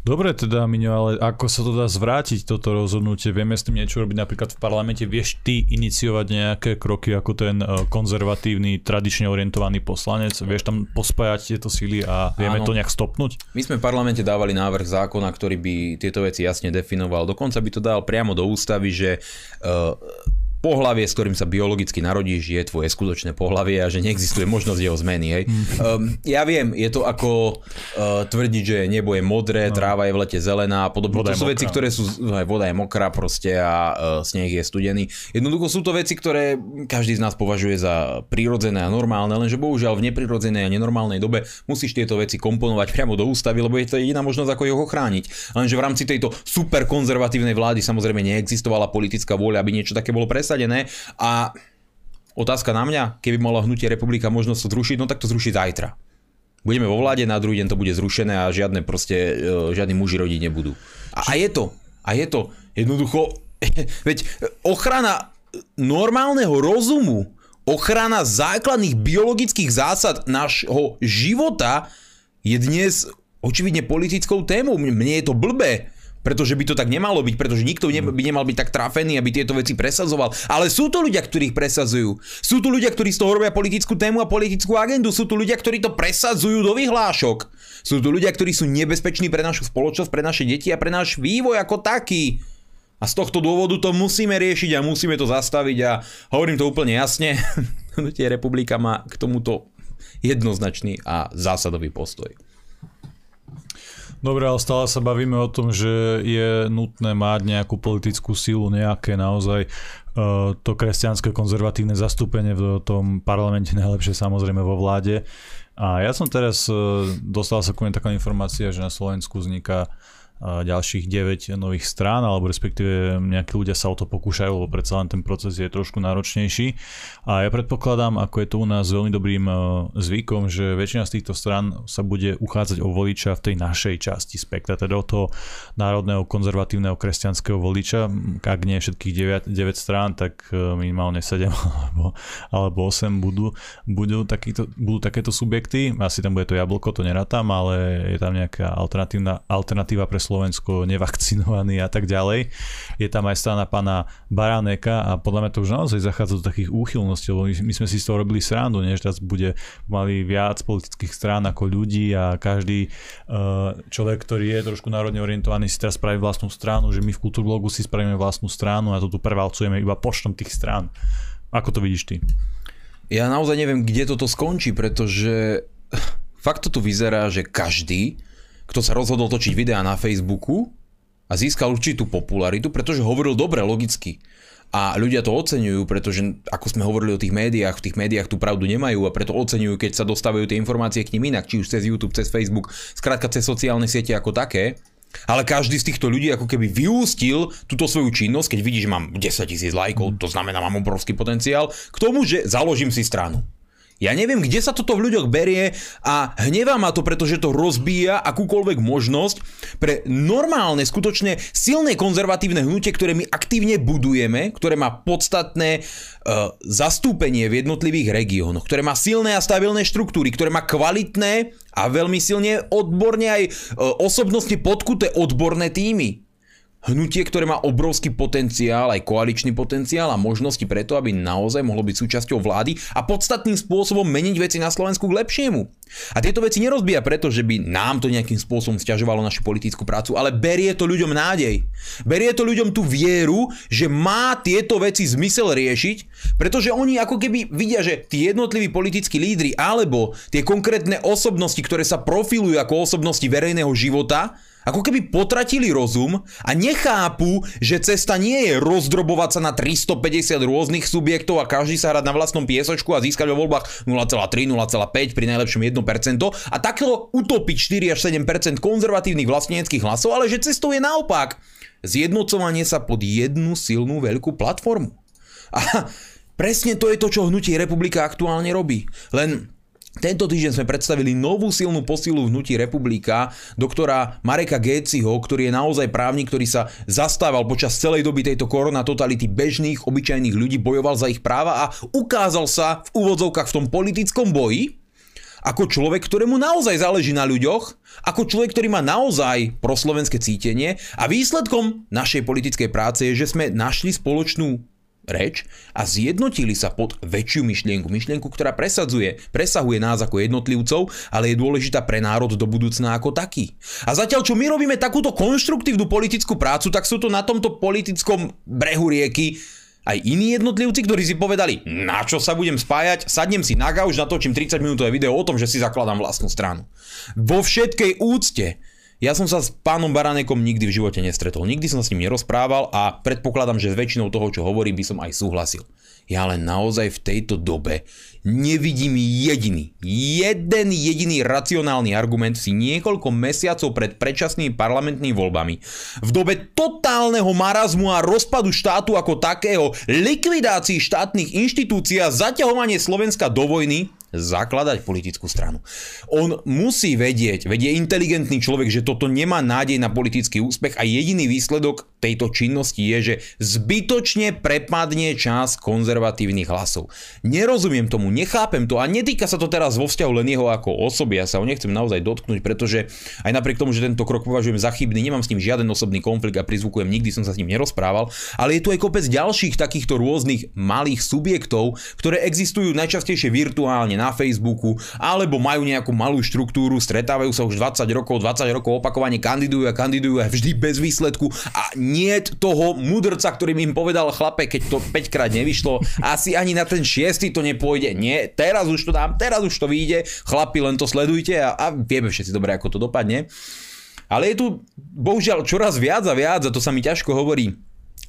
Dobre teda, Miňo, ale ako sa to dá zvrátiť, toto rozhodnutie? Vieme s tým niečo robiť napríklad v parlamente? Vieš ty iniciovať nejaké kroky ako ten konzervatívny, tradične orientovaný poslanec? Vieš tam pospájať tieto síly a vieme Áno. to nejak stopnúť? My sme v parlamente dávali návrh zákona, ktorý by tieto veci jasne definoval. Dokonca by to dal priamo do ústavy, že... Uh, pohlavie, s ktorým sa biologicky narodíš, je tvoje skutočné pohlavie a že neexistuje možnosť jeho zmeny. Hej. Um, ja viem, je to ako uh, tvrdiť, že nebo je modré, no. Tráva je v lete zelená a podobne. To sú mokrá. Veci, ktoré sú... Aj voda je mokrá proste a uh, sneh je studený. Jednoducho sú to veci, ktoré každý z nás považuje za prírodzené a normálne, lenže bohužiaľ v neprirodzenej a nenormálnej dobe musíš tieto veci komponovať priamo do ústavy, lebo je to jediná možnosť, ako ich ochrániť. Lenže v rámci tejto super konzervatívnej vlády samozrejme neexistovala politická vôľa, aby niečo také bolo presadiť. A otázka na mňa, keby mala Hnutie Republika možnosť to zrušiť, no tak to zrušiť zajtra. Budeme vo vláde, na druhý deň to bude zrušené a žiadne proste, žiadni muži rodiť nebudú. A, a je to, a je to jednoducho, veď ochrana normálneho rozumu, ochrana základných biologických zásad nášho života je dnes očividne politickou témou. Mne je to blbé. Pretože by to tak nemalo byť, pretože nikto ne, by nemal byť tak trafený, aby tieto veci presadzoval. Ale sú to ľudia, ktorí ich presadzujú. Sú tu ľudia, ktorí z toho robia politickú tému a politickú agendu. Sú tu ľudia, ktorí to presadzujú do vyhlášok. Sú tu ľudia, ktorí sú nebezpeční pre našu spoločnosť, pre naše deti a pre náš vývoj ako taký. A z tohto dôvodu to musíme riešiť a musíme to zastaviť. A hovorím to úplne jasne, Hnutie Republika má k tomuto jednoznačný a zásadový postoj. Dobre, ale stále sa bavíme o tom, že je nutné mať nejakú politickú silu, nejaké naozaj uh, to kresťanské konzervatívne zastúpenie v tom parlamente, najlepšie samozrejme vo vláde. A ja som teraz, uh, dostal sa ku mne taká informácia, že na Slovensku vzniká ďalších deväť nových strán, alebo respektíve nejakí ľudia sa o to pokúšajú, lebo predsa len ten proces je trošku náročnejší. A ja predpokladám, ako je to u nás veľmi dobrým zvykom, že väčšina z týchto strán sa bude uchádzať o voliča v tej našej časti spektra, teda od toho národného, konzervatívneho, kresťanského voliča. Ak nie všetkých deväť, deväť strán, tak minimálne sedem alebo, alebo osem budú, budú, takýto, budú takéto subjekty. Asi tam bude to jablko, to nerátam, ale je tam nejaká alternatívna, alternatíva pre Slovensko, nevakcinovaný a tak ďalej. Je tam aj strana pána Baráneka a podľa mňa to už naozaj zachádza do takých úchylností, lebo my sme si z toho robili srandu, nie? Že teraz bude mali viac politických strán ako ľudí a každý uh, človek, ktorý je trošku národne orientovaný, si teraz spraví vlastnú stranu, že my v Kulturblogu si spravíme vlastnú stranu a to tu prevalcujeme iba počtom tých strán. Ako to vidíš ty? Ja naozaj neviem, kde toto skončí, pretože fakt to tu vyzerá, že každý, kto sa rozhodol točiť videá na Facebooku a získal určitú popularitu, pretože hovoril dobre, logicky. A ľudia to oceňujú, pretože ako sme hovorili o tých médiách, v tých médiách tú pravdu nemajú a preto oceňujú, keď sa dostávajú tie informácie k nim inak, či už cez YouTube, cez Facebook, skrátka cez sociálne siete ako také. Ale každý z týchto ľudí ako keby vyústil túto svoju činnosť, keď vidí, že mám desaťtisíc lajkov, to znamená, mám obrovský potenciál, k tomu, že založím si stranu. Ja neviem, kde sa toto v ľuďoch berie a hnevá ma to, pretože to rozbíja akúkoľvek možnosť pre normálne, skutočne silné konzervatívne hnutie, ktoré my aktívne budujeme, ktoré má podstatné e, zastúpenie v jednotlivých regiónoch, ktoré má silné a stabilné štruktúry, ktoré má kvalitné a veľmi silne odborne aj e, osobnostne podkuté odborné týmy. Hnutie, ktoré má obrovský potenciál, aj koaličný potenciál a možnosti preto, aby naozaj mohlo byť súčasťou vlády a podstatným spôsobom meniť veci na Slovensku k lepšiemu. A tieto veci nerozbíja preto, že by nám to nejakým spôsobom sťažovalo našu politickú prácu, ale berie to ľuďom nádej. Berie to ľuďom tú vieru, že má tieto veci zmysel riešiť, pretože oni ako keby vidia, že tí jednotliví politickí lídri alebo tie konkrétne osobnosti, ktoré sa profilujú ako osobnosti verejného života, ako keby potratili rozum a nechápu, že cesta nie je rozdrobovať sa na tristopäťdesiat rôznych subjektov a každý sa hrať na vlastnom piesočku a získať vo voľbách nula celá tri, nula celá päť, pri najlepšom jedno percento a takto utopiť štyri až sedem percent konzervatívnych vlastníckych hlasov, ale že cestou je naopak. Zjednocovanie sa pod jednu silnú veľkú platformu. A presne to je to, čo Hnutie Republika aktuálne robí. Len tento týždeň sme predstavili novú silnú posilu v Hnutí Republika, doktora Mareka Géciho, ktorý je naozaj právnik, ktorý sa zastával počas celej doby tejto koronatotality bežných, obyčajných ľudí, bojoval za ich práva a ukázal sa v úvodzovkách v tom politickom boji ako človek, ktorému naozaj záleží na ľuďoch, ako človek, ktorý má naozaj proslovenské cítenie a výsledkom našej politickej práce je, že sme našli spoločnú reč a zjednotili sa pod väčšiu myšlienku. Myšlienku, ktorá presadzuje, presahuje nás ako jednotlivcov, ale je dôležitá pre národ do budúcna ako taký. A zatiaľ, čo my robíme takúto konštruktívnu politickú prácu, tak sú to na tomto politickom brehu rieky aj iní jednotlivci, ktorí si povedali, na čo sa budem spájať, sadnem si na gauč, natočím tridsaťminútové video o tom, že si zakladám vlastnú stranu. Vo všetkej úcte, ja som sa s pánom Baránekom nikdy v živote nestretol, nikdy som s ním nerozprával a predpokladám, že s väčšinou toho, čo hovorí, by som aj súhlasil. Ja ale naozaj v tejto dobe nevidím jediný, jeden jediný racionálny argument si niekoľko mesiacov pred predčasnými parlamentnými voľbami, v dobe totálneho marazmu a rozpadu štátu ako takého, likvidácii štátnych inštitúcií a zaťahovanie Slovenska do vojny, zakladať politickú stranu. On musí vedieť, vedie inteligentný človek, že toto nemá nádej na politický úspech a jediný výsledok tejto činnosti je, že zbytočne prepadne čas konzervatívnych hlasov. Nerozumiem tomu, nechápem to a netýka sa to teraz vo vzťahu len jeho ako osoby. Ja sa ho nechcem naozaj dotknúť, pretože aj napriek tomu, že tento krok považujem za chybný, nemám s ním žiaden osobný konflikt a prizvukujem, nikdy som sa s ním nerozprával, ale je tu aj kopec ďalších takýchto rôznych malých subjektov, ktoré existujú najčastejšie virtuálne na Facebooku, alebo majú nejakú malú štruktúru, stretávajú sa už dvadsať rokov, dvadsať rokov opakovane, kandidujú a kandidujú a vždy bez výsledku a niet toho mudrca, ktorým im povedal chlape, keď to päťkrát nevyšlo, asi ani na ten šiesty to nepôjde, nie, teraz už to dám, teraz už to vyjde, chlapi, len to sledujte a, a vieme všetci dobre, ako to dopadne. A Ale je tu bohužiaľ čoraz viac a viac, a to sa mi ťažko hovorí,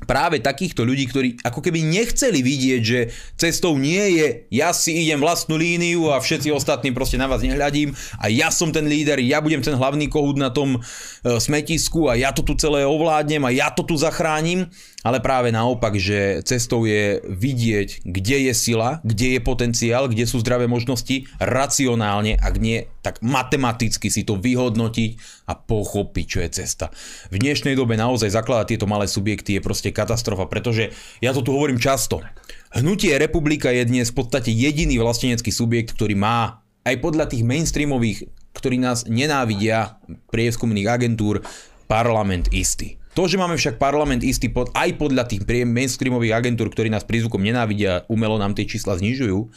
práve takýchto ľudí, ktorí ako keby nechceli vidieť, že cestou nie je ja si idem vlastnú líniu a všetci ostatní proste na vás nehľadím a ja som ten líder, ja budem ten hlavný kohút na tom smetisku a ja to tu celé ovládnem a ja to tu zachránim, ale práve naopak, že cestou je vidieť, kde je sila, kde je potenciál, kde sú zdravé možnosti, racionálne, ak nie, tak matematicky si to vyhodnotiť a pochopiť, čo je cesta. V dnešnej dobe naozaj zakladať tieto malé subjekty je proste katastrofa, pretože ja to tu hovorím často. Hnutie Republika je dnes v podstate jediný vlastenecký subjekt, ktorý má, aj podľa tých mainstreamových, ktorí nás nenávidia, prieskumných agentúr, parlament istý. To, že máme však parlament istý pod, aj podľa tých mainstreamových agentúr, ktorí nás prízvukom nenávidia, umelo nám tie čísla znižujú,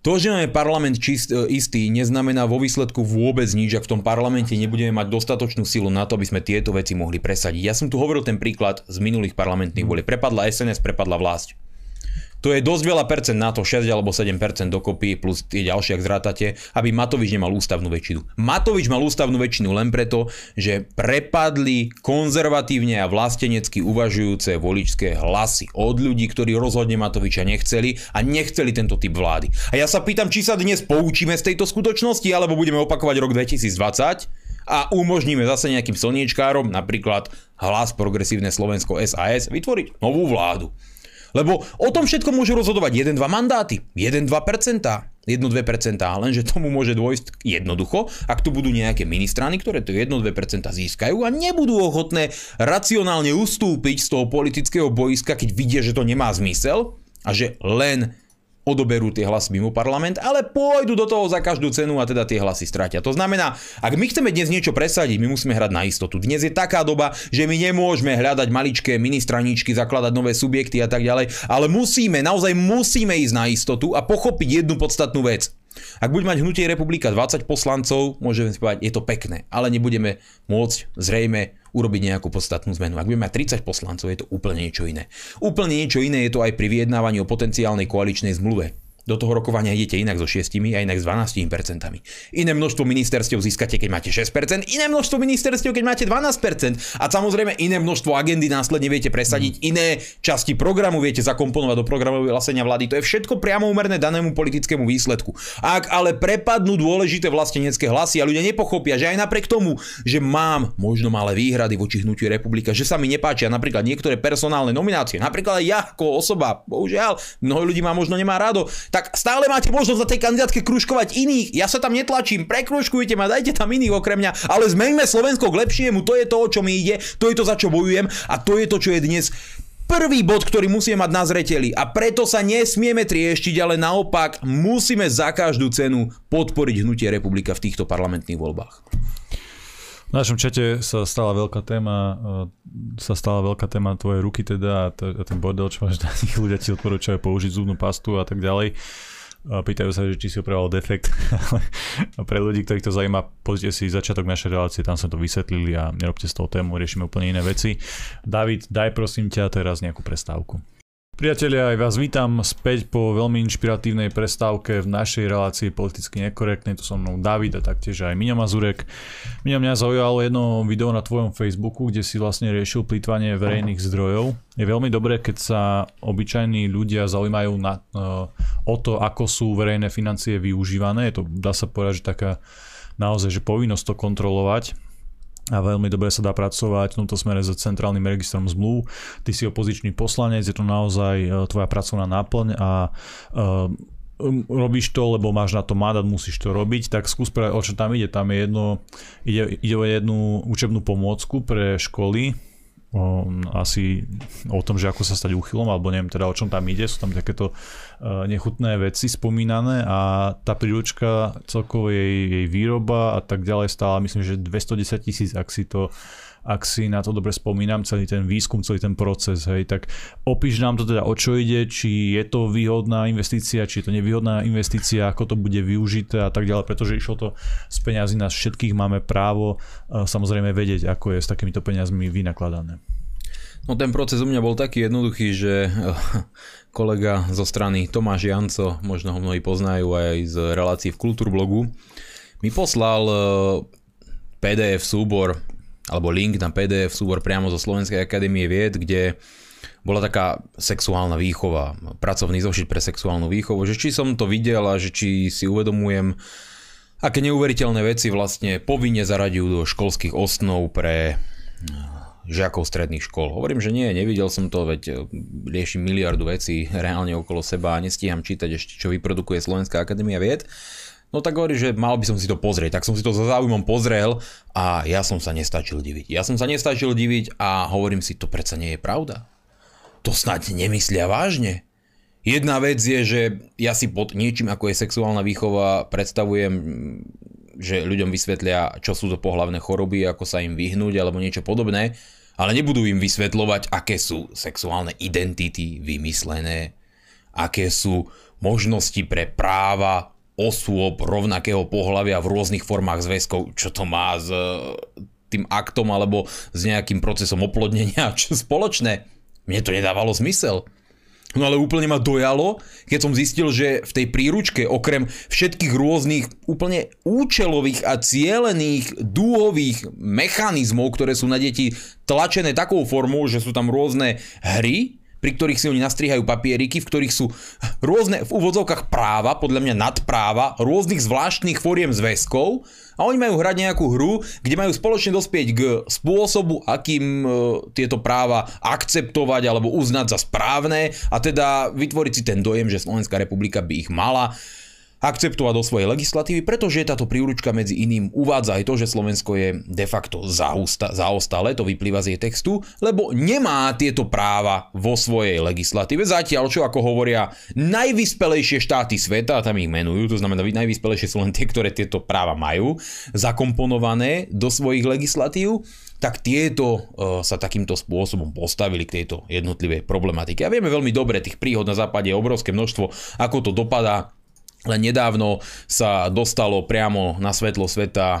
to, že máme parlament čist, istý, neznamená vo výsledku vôbec nič, ak v tom parlamente nebudeme mať dostatočnú silu na to, aby sme tieto veci mohli presadiť. Ja som tu hovoril ten príklad z minulých parlamentných volieb. Prepadla es en es, prepadla Vlasť. To je dosť veľa percent na to, šesť alebo sedem percent dokopy, plus tie ďalšie, ak zrátate, aby Matovič nemal ústavnú väčšinu. Matovič mal ústavnú väčšinu len preto, že prepadli konzervatívne a vlastenecky uvažujúce voličské hlasy od ľudí, ktorí rozhodne Matoviča nechceli a nechceli tento typ vlády. A ja sa pýtam, či sa dnes poučíme z tejto skutočnosti, alebo budeme opakovať rok dvetisícdvadsať a umožníme zase nejakým slniečkárom, napríklad Hlas, Progresívne Slovensko, es a es, vytvoriť novú vládu. Lebo o tom všetko môžu rozhodovať jeden dva mandáty, jeden dva percentá, jedno až dve percentá, lenže tomu môže dôjsť jednoducho, ak tu budú nejaké ministrány, ktoré to jedno až dve percentá získajú a nebudú ochotné racionálne ustúpiť z toho politického bojiska, keď vidia, že to nemá zmysel a že len odoberú tie hlasy mimo parlament, ale pôjdu do toho za každú cenu a teda tie hlasy stratia. To znamená, ak my chceme dnes niečo presadiť, my musíme hrať na istotu. Dnes je taká doba, že my nemôžeme hľadať maličké ministraničky, zakladať nové subjekty a tak ďalej, ale musíme, naozaj musíme ísť na istotu a pochopiť jednu podstatnú vec. Ak bude mať Hnutie Republika dvadsať poslancov, môžeme si povedať, je to pekné, ale nebudeme môcť zrejme urobiť nejakú podstatnú zmenu. Ak budeme mať tridsať poslancov, je to úplne niečo iné. Úplne niečo iné je to aj pri vyjednávaní o potenciálnej koaličnej zmluve. Do toho rokovania idete inak so šiestimi a inak s dvanástimi percentami. Iné množstvo ministerstiev získate, keď máte šesť percent, iné množstvo ministerstiev, keď máte dvanásť percent. A samozrejme iné množstvo agendy následne viete presadiť, mm. iné časti programu viete zakomponovať do programového vyhlásenia vlády. To je všetko priamo úmerné danému politickému výsledku. Ak ale prepadnú dôležité vlastenecké hlasy a ľudia nepochopia, že aj napriek tomu, že mám možno malé výhrady voči Hnutiu Republika, že sa mi nepáčia napríklad niektoré personálne nominácie, napríklad aj ja ako osoba, bohužiaľ, mnoho ľudí ma možno nemá rado, tak stále máte možnosť na tej kandidátke kružkovať iných. Ja sa tam netlačím, prekružkujte ma, dajte tam iných okrem mňa, ale zmeňme Slovensko k lepšiemu, to je to, o čo mi ide, to je to, za čo bojujem a to je to, čo je dnes prvý bod, ktorý musíme mať na zreteli. A preto sa nesmieme trieštiť, ale naopak musíme za každú cenu podporiť Hnutie Republika v týchto parlamentných voľbách. V našom čete sa stala veľká téma, sa stala veľká téma tvoje ruky teda a, t- a ten bordel, čo máš na nich, ľudia ti odporúčajú použiť zubnú pastu a tak ďalej. A pýtajú sa, že či si opravoval defekt. A pre ľudí, ktorých to zaujíma, pozrite si začiatok našej relácie, tam sme to vysvetlili a nerobte z toho tému, riešime úplne iné veci. David, daj prosím ťa teraz nejakú prestávku. Priatelia, aj vás vítam späť po veľmi inšpiratívnej prestávke v našej relácii Politicky nekorektnej. Tu so mnou David a taktiež aj Milan Mazurek. Milan, mňa zaujalo jedno video na tvojom Facebooku, kde si vlastne riešil plytvanie verejných zdrojov. Je veľmi dobré, keď sa obyčajní ľudia zaujímajú na, o to, ako sú verejné financie využívané. Je to, dá sa povedať, že taká naozaj že povinnosť to kontrolovať. A veľmi dobre sa dá pracovať v tomto smere s centrálnym registrom zmluv. Ty si opozičný poslanec, je to naozaj tvoja pracovná náplň a uh, robíš to, lebo máš na to mandát, musíš to robiť, tak skús povedať, o čo tam ide. Tam je jedno, ide, ide o jednu učebnú pomôcku pre školy, um, asi o tom, že ako sa stať úchylom, alebo neviem teda o čom tam ide, sú tam takéto uh, nechutné veci spomínané a tá príručka, celkovo jej, jej výroba a tak ďalej stála, myslím, že dvestodesaťtisíc, ak si to ak si na to dobre spomínam, celý ten výskum, celý ten proces, hej, tak opíš nám to teda, o čo ide, či je to výhodná investícia, či je to nevýhodná investícia, ako to bude využité a tak ďalej, pretože išlo to z peňazí nás všetkých, máme právo samozrejme vedieť, ako je s takýmito peňazmi vynakladané. No ten proces u mňa bol taký jednoduchý, že kolega zo strany Tomáš Janco, možno ho mnohí poznajú aj z relácií v Kulturblogu, mi poslal pé dé ef súbor, alebo link na pé dé ef súbor priamo zo Slovenskej akadémie vied, kde bola taká sexuálna výchova, pracovný zošit pre sexuálnu výchovu, že či som to videl a že či si uvedomujem, aké neuveriteľné veci vlastne povinne zaraďujú do školských osnov pre žiakov stredných škôl. Hovorím, že nie, nevidel som to, veď riešim miliardu vecí reálne okolo seba a nestíham čítať ešte, čo vyprodukuje Slovenská akadémia vied. No tak hovorí, že mal by som si to pozrieť. Tak som si to za záujmom pozrel a ja som sa nestačil diviť. Ja som sa nestačil diviť a hovorím si, to predsa nie je pravda. To snáď nemyslia vážne. Jedna vec je, že ja si pod niečím, ako je sexuálna výchova, predstavujem, že ľuďom vysvetlia, čo sú to pohlavné choroby, ako sa im vyhnúť alebo niečo podobné, ale nebudú im vysvetľovať, aké sú sexuálne identity vymyslené, aké sú možnosti pre práva osôb rovnakého pohlavia v rôznych formách zväzkov, čo to má s tým aktom alebo s nejakým procesom oplodnenia, čo spoločné. Mne to nedávalo zmysel. No ale úplne ma dojalo, keď som zistil, že v tej príručke okrem všetkých rôznych úplne účelových a cielených dúhových mechanizmov, ktoré sú na deti tlačené takou formou, že sú tam rôzne hry, pri ktorých si oni nastrihajú papieriky, v ktorých sú rôzne v úvodzovkách práva, podľa mňa nadpráva, rôznych zvláštnych foriem zväzkov a oni majú hrať nejakú hru, kde majú spoločne dospieť k spôsobu, akým tieto práva akceptovať alebo uznať za správne a teda vytvoriť si ten dojem, že Slovenská republika by ich mala akceptovať do svojej legislatívy, pretože táto príručka medzi iným uvádza aj to, že Slovensko je de facto zaostalé, to vyplýva z jej textu, lebo nemá tieto práva vo svojej legislatíve. Zatiaľ, čo ako hovoria najvyspelejšie štáty sveta, a tam ich menujú, to znamená, najvyspelejšie sú len tie, ktoré tieto práva majú zakomponované do svojich legislatív, tak tieto e, sa takýmto spôsobom postavili k tejto jednotlivej problematike. A vieme veľmi dobre, tých príhod na západe je obrovské množstvo, ako to dopadá. Len nedávno sa dostalo priamo na svetlo sveta, e,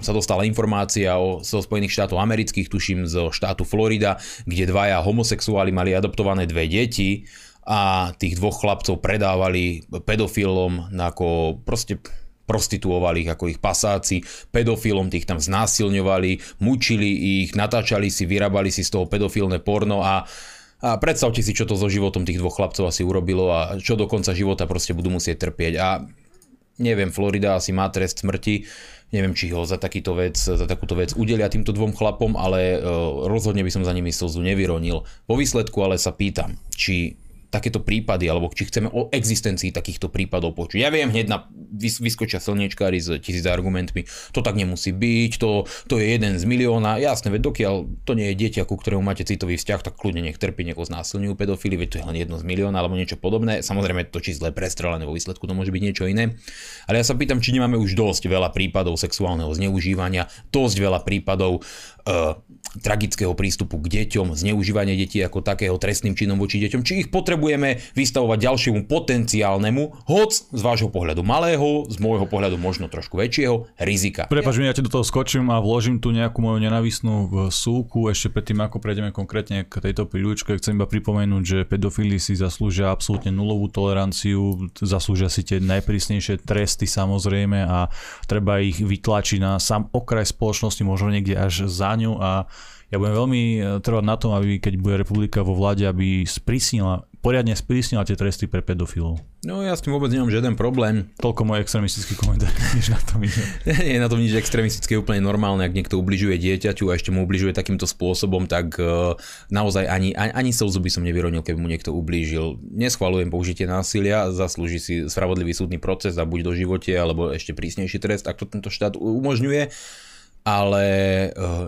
sa dostala informácia o, zo Spojených štátov amerických, tuším zo štátu Florida, kde dvaja homosexuáli mali adoptované dve deti a tých dvoch chlapcov predávali pedofilom, ako proste prostituovali ich ako ich pasáci, pedofilom tých tam znásilňovali, mučili ich, natáčali si, vyrábali si z toho pedofilné porno a A predstavte si, čo to so životom tých dvoch chlapcov asi urobilo a čo do konca života proste budú musieť trpieť. A neviem, Florida asi má trest smrti, neviem, či ho za, takýto vec, za takúto vec udelia týmto dvom chlapom, ale rozhodne by som za nimi slzu nevyronil. Po výsledku ale sa pýtam, či takéto prípady, alebo či chceme o existencii takýchto prípadov počuť. Ja viem, hneď na vyskočia slniečkári s tisíc argumentmi, to tak nemusí byť, to, to je jeden z milióna, jasné, veď dokiaľ to nie je dieťa, ku ktorému máte citový vzťah, tak kľudne nech trpí, nech ho znásilňujú pedofili, veď to je len jedno z milióna, alebo niečo podobné. Samozrejme, to číslo je prestrelené, vo výsledku to môže byť niečo iné. Ale ja sa pýtam, či nemáme už dosť veľa prípadov sexuálneho zneužívania, dosť veľa prípadov uh, tragického prístupu k deťom, zneužívania detí ako takého trestným činom voči deťom, či ich potrebujeme vystavovať ďalšiemu potenciálnemu, hoc z vášho pohľadu malého, z môjho pohľadu možno trošku väčšieho rizika. Prepáč, ja ti do toho skočím a vložím tu nejakú moju nenávistnú súku ešte predtým, ako prejdeme konkrétne k tejto príručke. Chcem iba pripomenúť, že pedofili si zaslúžia absolútne nulovú toleranciu, zaslúžia si tie najprísnejšie tresty samozrejme a treba ich vytlačiť na sám okraj spoločnosti, možno niekde až za ňu a ja budem veľmi trvať na tom, aby keď bude republika vo vláde, aby sprísnila, poriadne sprísnila tie tresty pre pedofilov. No ja s tým vôbec nemám žiaden problém. Toľko môj extrémistický komentár, než na tom ide. Nie, na tom nič extrémistické, úplne normálne, ak niekto ubližuje dieťaťu a ešte mu ubližuje takýmto spôsobom, tak uh, naozaj ani, ani, ani slzu by som nevyronil, keby mu niekto ublížil. Neschvaľujem použitie násilia, zaslúži si spravodlivý súdny proces a buď do živote, alebo ešte prísnejší trest, ak to tento štát umožňuje. Ale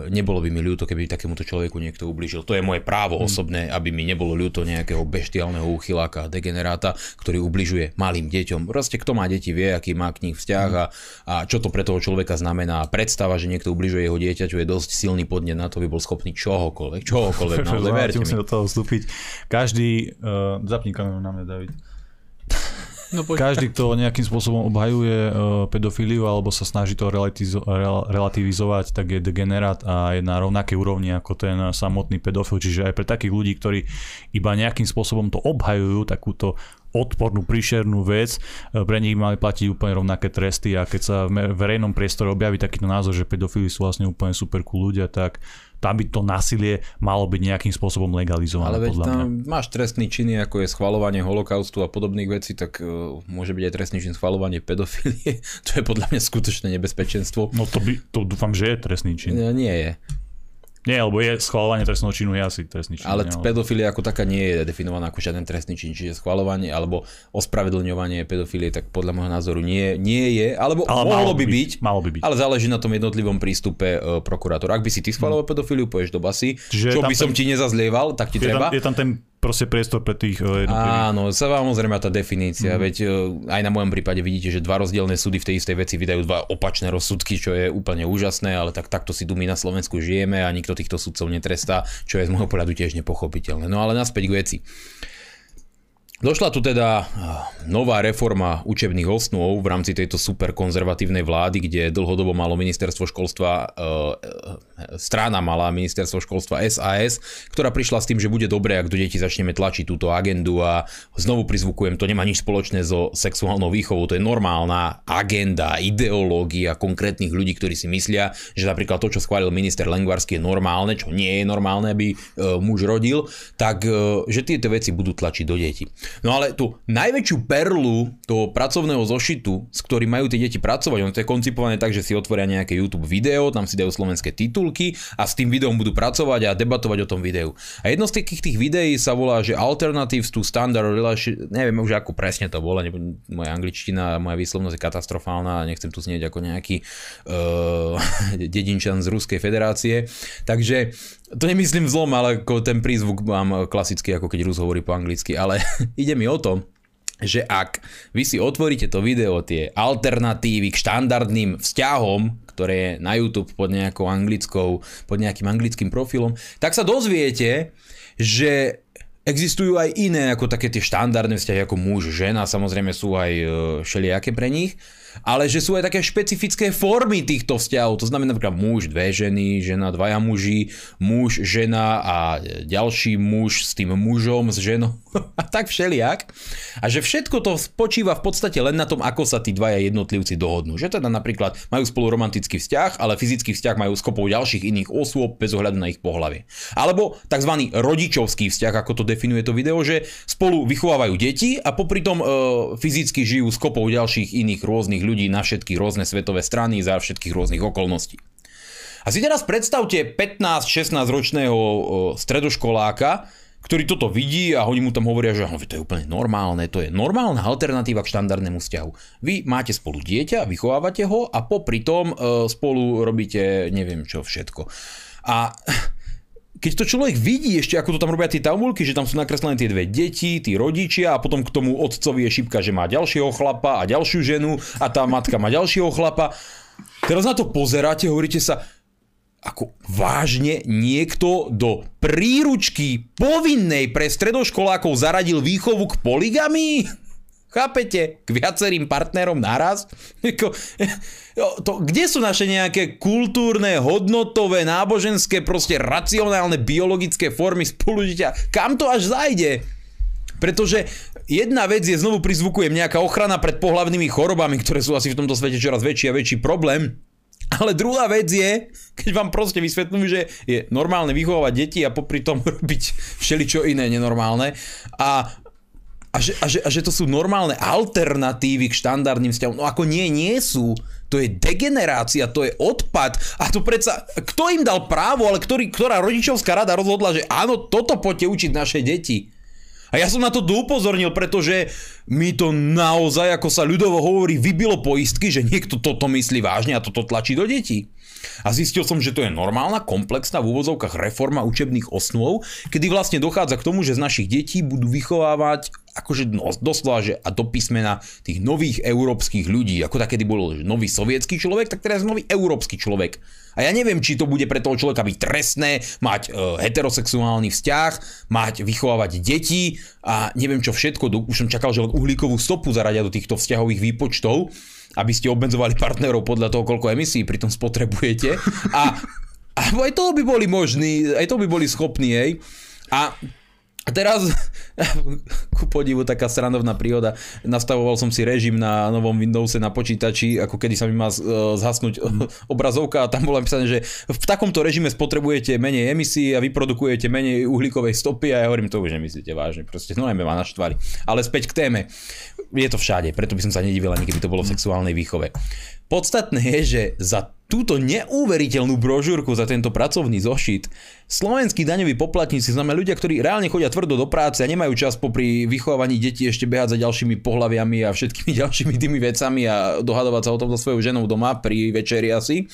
nebolo by mi ľúto, keby takémuto človeku niekto ublížil. To je moje právo osobné, aby mi nebolo ľúto nejakého beštiálneho úchyláka, degeneráta, ktorý ubližuje malým deťom. Proste kto má deti vie, aký má k ním vzťah a, a čo to pre toho človeka znamená. Predstava, že niekto ubližuje jeho dieťaťu, je dosť silný podnet na to, aby bol schopný čohokoľvek. Čohokoľvek, naozaj, verte mi. Musím do toho vstúpiť. Každý... Uh, zapni kameru na mňa, David. No, každý, kto nejakým spôsobom obhajuje pedofíliu alebo sa snaží to relativizovať, tak je degenerát a je na rovnakej úrovni ako ten samotný pedofil. Čiže aj pre takých ľudí, ktorí iba nejakým spôsobom to obhajujú, takúto odpornú, príšernú vec, pre nich mali platiť úplne rovnaké tresty, a keď sa v verejnom priestore objaví takýto názor, že pedofili sú vlastne úplne super cool ľudia, tak tam by to násilie malo byť nejakým spôsobom legalizované. Ale veď tam máš trestný činy, ako je schvaľovanie holokaustu a podobných vecí, tak uh, môže byť aj trestný čin schvaľovanie pedofilie. To je podľa mňa skutočné nebezpečenstvo. No to by, to dúfam, že je trestný čin. No, nie je. Nie, lebo je schvaľovanie trestného činu, je asi trestný čin. Ale nie, pedofilia alebo... ako taká nie je definovaná ako žiaden trestný čin, čiže schvaľovanie alebo ospravedlňovanie pedofilie, tak podľa môjho názoru nie, nie je, alebo ale mohlo by byť, byť, malo by byť, ale záleží na tom jednotlivom prístupe e, prokurátora. Ak by si ty schvaľoval hmm. pedofiliu, poješ do basy, čiže čo by som ten... ti nezazlieval, tak ti je treba. Tam, je tam ten proste priestor pre tých jednotlivých. Áno, samozrejme tá definícia, mm. veď aj na mojom prípade vidíte, že dva rozdielne súdy v tej istej veci vydajú dva opačné rozsudky, čo je úplne úžasné, ale tak takto si tu my na Slovensku žijeme a nikto týchto sudcov netrestá, čo je z môjho pohľadu tiež nepochopiteľné. No ale naspäť k veci. Došla tu teda nová reforma učebných osnov v rámci tejto superkonzervatívnej vlády, kde dlhodobo malo ministerstvo školstva, e, e, strana mala ministerstvo školstva es a es, ktorá prišla s tým, že bude dobre, ak do detí začneme tlačiť túto agendu, a znovu prizvukujem, to nemá nič spoločné so sexuálnou výchovou, to je normálna agenda, ideológia konkrétnych ľudí, ktorí si myslia, že napríklad to, čo schválil minister Lengvarský, je normálne, čo nie je normálne, aby e, muž rodil, tak e, že tieto veci budú tlačiť do detí. No ale tú najväčšiu perlu toho pracovného zošitu, s ktorým majú tie deti pracovať, ono to je koncipované tak, že si otvoria nejaké YouTube video, tam si dajú slovenské titulky a s tým videom budú pracovať a debatovať o tom videu. A jedno z tých, tých videí sa volá, že Alternatives to Standard Relationship, neviem už ako presne to bolo, neviem, moja angličtina, moja výslovnosť je katastrofálna, nechcem tu znieť ako nejaký uh, dedinčan z Ruskej federácie, takže to nemyslím zlom, ale ten prízvuk mám klasický, ako keď Rus hovorí po anglicky, ale ide mi o to, že ak vy si otvoríte to video, tie alternatívy k štandardným vzťahom, ktoré je na YouTube pod nejakou anglickou, pod nejakým anglickým profilom, tak sa dozviete, že existujú aj iné ako také tie štandardné vzťahy ako muž, žena, samozrejme sú aj všelijaké pre nich, ale že sú aj také špecifické formy týchto vzťahov, to znamená napríklad muž, dve ženy, žena, dvaja muži, muž, žena a ďalší muž s tým mužom, s ženou a tak všelijak. A že všetko to spočíva v podstate len na tom, ako sa tí dvaja jednotlivci dohodnú. Že teda napríklad majú spolu romantický vzťah, ale fyzický vzťah majú s kopou ďalších iných osôb bez ohľadu na ich pohlavie. Alebo tzv. Rodičovský vzťah, ako to definuje to video, že spolu vychovávajú deti a popri tom e, fyzicky žijú s kopou ďalších iných rôznych ľudí na všetky rôzne svetové strany za všetkých rôznych okolností. A si teraz predstavte pätnásť šestnásť ročného stredoškoláka, ktorý toto vidí a oni mu tam hovoria, že to je úplne normálne, to je normálna alternatíva k štandardnému vzťahu. Vy máte spolu dieťa, vychovávate ho a popri tom spolu robíte neviem čo všetko. A keď to človek vidí ešte, ako to tam robia tie tabuľky, že tam sú nakreslené tie dve deti, tí rodičia a potom k tomu otcovi je šipka, že má ďalšieho chlapa a ďalšiu ženu a tá matka má ďalšieho chlapa. Teraz na to pozeráte, hovoríte sa, ako vážne niekto do príručky povinnej pre stredoškolákov zaradil výchovu k poligamii? Chápete? K viacerým partnerom naraz? Kde sú naše nejaké kultúrne, hodnotové, náboženské, proste racionálne, biologické formy spolužitia? Kam to až zajde? Pretože jedna vec je, znovu prizvukujem, nejaká ochrana pred pohlavnými chorobami, ktoré sú asi v tomto svete čoraz väčší a väčší problém. Ale druhá vec je, keď vám proste vysvetlím, že je normálne vychovávať deti a popri tom robiť všeličo iné nenormálne. A A že, a, že, a že to sú normálne alternatívy k štandardným vzťahom. No ako nie, nie sú. To je degenerácia, to je odpad. A to predsa, kto im dal právo, ale ktorý, ktorá rodičovská rada rozhodla, že áno, toto poďte učiť naše deti. A ja som na to upozornil, pretože mi to naozaj, ako sa ľudovo hovorí, vybilo poistky, že niekto toto myslí vážne a toto tlačí do detí. A zistil som, že to je normálna, komplexná v úvodzovkách reforma učebných osnov, kedy vlastne dochádza k tomu, že z našich detí budú vychovávať akože no, doslova, že a do písmena tých nových európskych ľudí, ako tak kedy bolo, že nový sovietský človek, tak teraz nový európsky človek. A ja neviem, či to bude pre toho človeka byť trestné, mať e, heterosexuálny vzťah, mať vychovávať deti a neviem čo všetko. Už som čakal, že uhlíkovú stopu zaradia do týchto vzťahových výpočtov, aby ste obmedzovali partnerov podľa toho, koľko emisí pritom spotrebujete. A, a aj toho by boli možní, aj toho by boli schopní, hej. A A teraz, ku podivu, taká srandovná príhoda, nastavoval som si režim na novom Windowse na počítači, ako kedy sa mi má zhasnúť obrazovka a tam bolo napísané, že v takomto režime spotrebujete menej emisí a vyprodukujete menej uhlíkovej stopy a ja hovorím, to už nemyslíte vážne, proste no najmä ma naštvali. Ale späť k téme, je to všade, preto by som sa nedivil ani keby to bolo v sexuálnej výchove. Podstatné je, že za túto neuveriteľnú brožúrku, za tento pracovný zošit, slovenskí daňoví poplatníci, znamená ľudia, ktorí reálne chodia tvrdo do práce a nemajú čas popri vychovávaní detí ešte behať za ďalšími pohlaviami a všetkými ďalšími tými vecami a dohadovať sa o tom so svojou ženou doma pri večeri asi.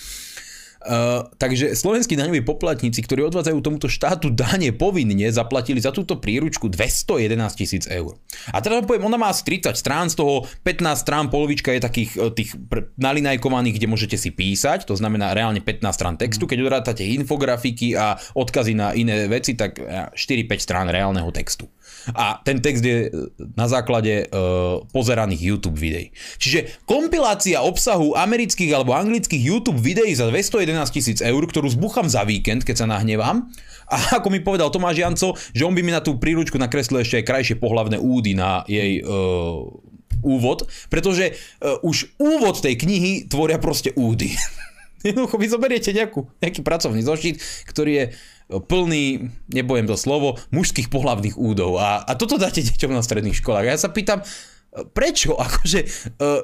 Uh, takže slovenskí daňoví poplatníci, ktorí odvádzajú tomuto štátu dane povinne, zaplatili za túto príručku dvestojedenásť tisíc eur. A teraz poviem, ona má asi tridsať strán, z toho pätnásť strán, polovička je takých tých nalinajkovaných, kde môžete si písať, to znamená reálne pätnásť strán textu, keď odrátate infografiky a odkazy na iné veci, tak štyri až päť strán reálneho textu. A ten text je na základe e, pozeraných YouTube videí. Čiže kompilácia obsahu amerických alebo anglických YouTube videí za dvestojedenásť tisíc eur, ktorú zbuchám za víkend, keď sa nahnevám. A ako mi povedal Tomáš Janco, že on by mi na tú príručku nakreslil ešte aj krajšie pohlavné údy na jej e, úvod, pretože e, už úvod tej knihy tvoria proste údy. Jednoducho vy zoberiete nejakú, nejaký pracovný zošit, ktorý je plný, nebojím to slovo, mužských pohlavných údov. A, a toto dáte deťom na stredných školách. A ja sa pýtam, prečo? Akože,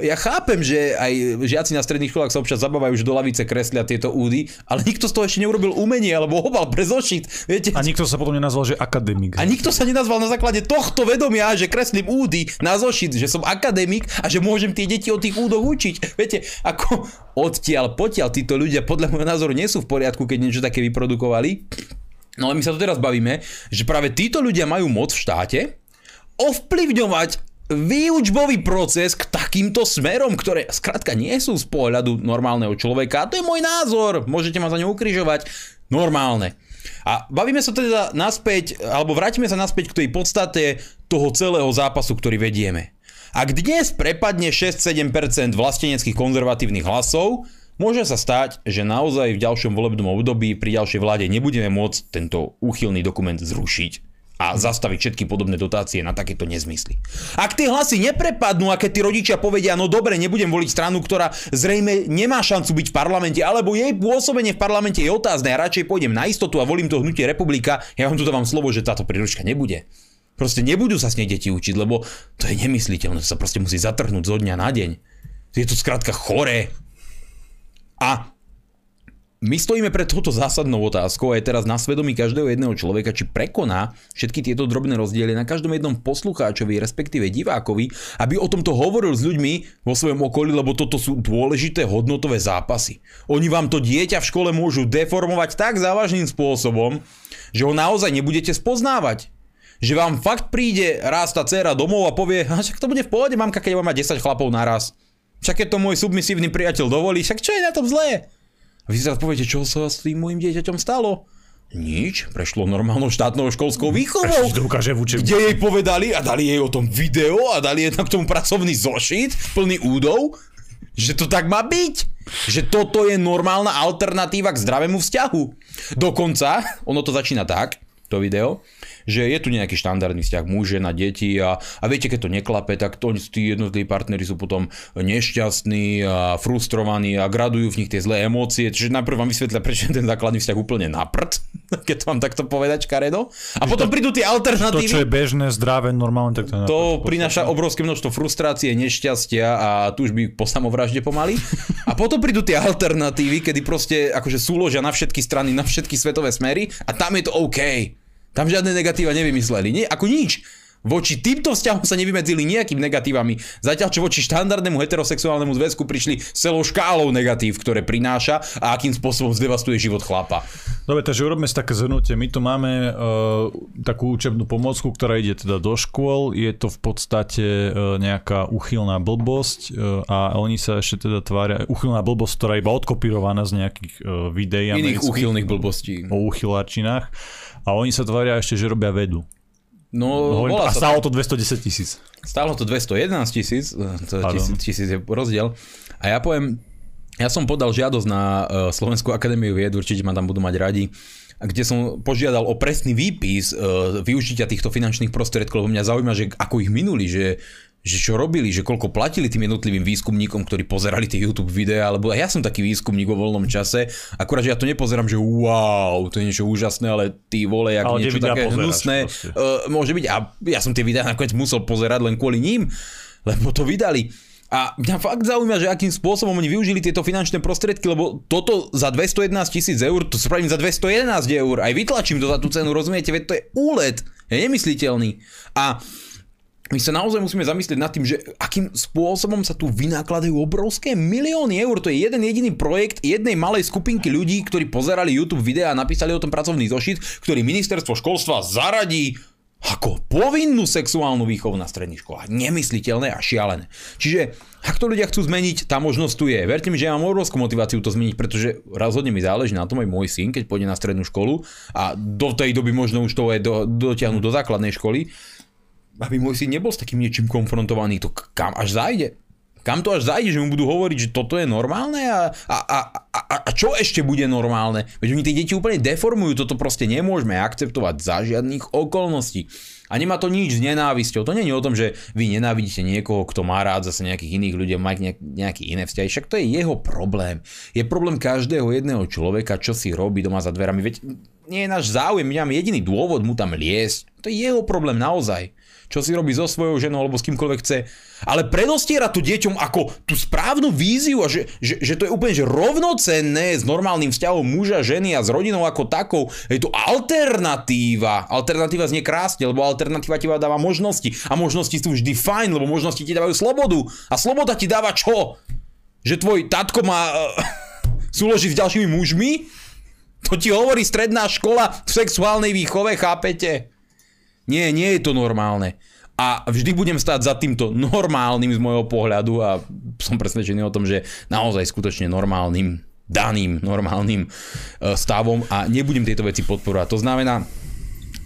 ja chápem, že aj žiaci na stredných školách sa občas zabávajú, že do lavice kreslia tieto údy, ale nikto z toho ešte neurobil umenie alebo obal pre zošit. Viete? A nikto sa potom nenazval, že akademik. A nikto sa nenazval na základe tohto vedomia, že kreslím údy na zošit, že som akademik a že môžem tie deti o tých údoch učiť. Viete, ako odtiaľ potiaľ títo ľudia podľa môjho názoru nie sú v poriadku, keď niečo také vyprodukovali. No ale my sa tu teraz bavíme, že práve títo ľudia majú moc v štáte ovplyvňovať výučbový proces k takýmto smerom, ktoré skrátka nie sú z pohľadu normálneho človeka. A to je môj názor, môžete ma za ňou ukrižovať. Normálne. A bavíme sa teda naspäť, alebo vrátime sa naspäť k tej podstate toho celého zápasu, ktorý vedieme. Ak dnes prepadne šesť až sedem percent vlasteneckých konzervatívnych hlasov, môže sa stať, že naozaj v ďalšom volebnom období pri ďalšej vláde nebudeme môcť tento úchylný dokument zrušiť a zastaviť všetky podobné dotácie na takéto nezmysly. Ak tie hlasy neprepadnú a keď tí rodičia povedia, no dobre, nebudem voliť stranu, ktorá zrejme nemá šancu byť v parlamente, alebo jej pôsobenie v parlamente je otázne a radšej pôjdem na istotu a volím to Hnutie Republika, ja vám tu dávam slovo, že táto príručka nebude. Proste nebudú sa s nej deti učiť, lebo to je nemysliteľné, to sa proste musí zatrhnúť zo dňa na deň. Je to skrátka choré. A my stojíme pred touto zásadnou otázkou a je teraz na svedomí každého jedného človeka, či prekoná všetky tieto drobné rozdiely na každom jednom poslucháčovi, respektíve divákovi, aby o tomto hovoril s ľuďmi vo svojom okolí, lebo toto sú dôležité hodnotové zápasy. Oni vám to dieťa v škole môžu deformovať tak závažným spôsobom, že ho naozaj nebudete spoznávať. Že vám fakt príde raz tá dcéra domov a povie, a však to bude v pohode, mamka, keď má desať chlapov naraz. Však keď to môj submisívny priateľ dovolí, však čo je na tom zlé? A vy si teraz poviete, čo sa s tým môjim dieťaťom stalo? Nič, prešlo normálnou štátnou školskou výchovou, kde jej povedali a dali jej o tom video a dali jej k tomu pracovný zošit plný údov, že to tak má byť. Že toto je normálna alternatíva k zdravému vzťahu. Dokonca, ono to začína tak, to video, že je tu nejaký štandardný vzťah muže na deti a, a viete, keď to neklape, tak to, tí jednotliví partneri sú potom nešťastní a frustrovaní a gradujú v nich tie zlé emócie. Čiže najprv vám vysvetlia, prečo ten základný vzťah úplne na prd, keď to vám takto povedať, škaredo. A Jež potom to, prídu tie alternatívy. To, čo je bežné, zdravé, normálne, tak to, to prináša obrovské množstvo frustrácie, nešťastia a túžby po samovražde pomaly. A potom prídu tie alternatívy, kedy proste akože súložia na všetky strany, na všetky svetové smery a tam je to OK. Tam žiadne negatíva nevymysleli, nie? Ako nič. Voči týmto vzťahom sa nevymedzili nejakým negatívami. Zatiaľ, čo voči štandardnému heterosexuálnemu zväzku prišli s celou škálou negatív, ktoré prináša a akým spôsobom zdevastuje život chlapa. Dobre, takže urobme si také zhrnutie. My tu máme uh, takú učebnú pomôcku, ktorá ide teda do škôl. Je to v podstate uh, nejaká uchylná blbosť uh, a oni sa ešte teda tvária, uchylná blbosť, ktorá je iba odkopírovaná z nejakých uh, videí. Iných uchylných blbostí. O uchyláčinách. A oni sa tvária ešte, že robia vedu. No, hovorím, a stálo to dvestodesaťtisíc. Stálo to dvestojedenásťtisíc, tisíc, tisíc je rozdiel. A ja poviem, ja som podal žiadosť na Slovenskú akadémiu vied, určite ma tam budú mať radi, kde som požiadal o presný výpis využitia týchto finančných prostriedkov, lebo mňa zaujíma, že ako ich minuli, že, že čo robili, že koľko platili tým jednotlivým výskumníkom, ktorí pozerali tie YouTube videá, lebo ja som taký výskumník vo voľnom čase, akurát, že ja to nepozerám, že wow, to je niečo úžasné, ale ty vole, ako niečo také hnusné, uh, môže byť, a ja som tie videá nakoniec musel pozerať len kvôli ním, lebo to vydali. A mňa fakt zaujíma, že akým spôsobom oni využili tieto finančné prostriedky, lebo toto za dvestojedenásť tisíc eur, to spravím za dvestojedenásť eur, aj vytlačím to za tú cenu, rozumiete, veď to je úlet, je nemysliteľný. A my sa naozaj musíme zamyslieť nad tým, že akým spôsobom sa tu vynakladajú obrovské milióny eur. To je jeden jediný projekt jednej malej skupinky ľudí, ktorí pozerali YouTube videá a napísali o tom pracovný zošit, ktorý ministerstvo školstva zaradí ako povinnú sexuálnu výchovu na stredných školách. Nemysliteľné a šialené. Čiže ak to ľudia chcú zmeniť, tá možnosť tu je. Verte mi, že ja mám obrovskú motiváciu to zmeniť, pretože rozhodne mi záleží na tom aj môj syn, keď pôjde na strednú školu a do tej doby možno už to je do, dotiahnuť do základnej školy, aby môj syn nebol s takým niečím konfrontovaný. To kam až zájde? Kam to až zájde, že mu budú hovoriť, že toto je normálne a, a, a, a, a čo ešte bude normálne? Veď oni tie deti úplne deformujú, toto proste nemôžeme akceptovať za žiadnych okolností. A nemá to nič s nenávisťou. To nie je o tom, že vy nenávidíte niekoho, kto má rád zase nejakých iných ľudí, má nejaký iné vzťahy. Však to je jeho problém. Je problém každého jedného človeka, čo si robí doma za dverami. Veď nie je náš záujem, my máme jediný dôvod mu tam liesť. To je jeho problém naozaj. Čo si robí so svojou ženou alebo s kýmkoľvek chce. Ale predostiera tu deťom ako tú správnu víziu a že, že, že to je úplne že rovnocenné s normálnym vzťahom muža, ženy a s rodinou ako takou. Je to alternatíva. Alternatíva znie krásne, lebo alternatíva ti dáva možnosti. A možnosti sú vždy fajn, lebo možnosti ti dávajú slobodu. A sloboda ti dáva čo? Že tvoj tatko má súložiť s ďalšími mužmi? To ti hovorí stredná škola v sexuálnej výchove, chápete? Nie, nie je to normálne. A vždy budem stáť za týmto normálnym z môjho pohľadu a som presvedčený o tom, že naozaj skutočne normálnym, daným normálnym stavom a nebudem tieto veci podporovať. To znamená,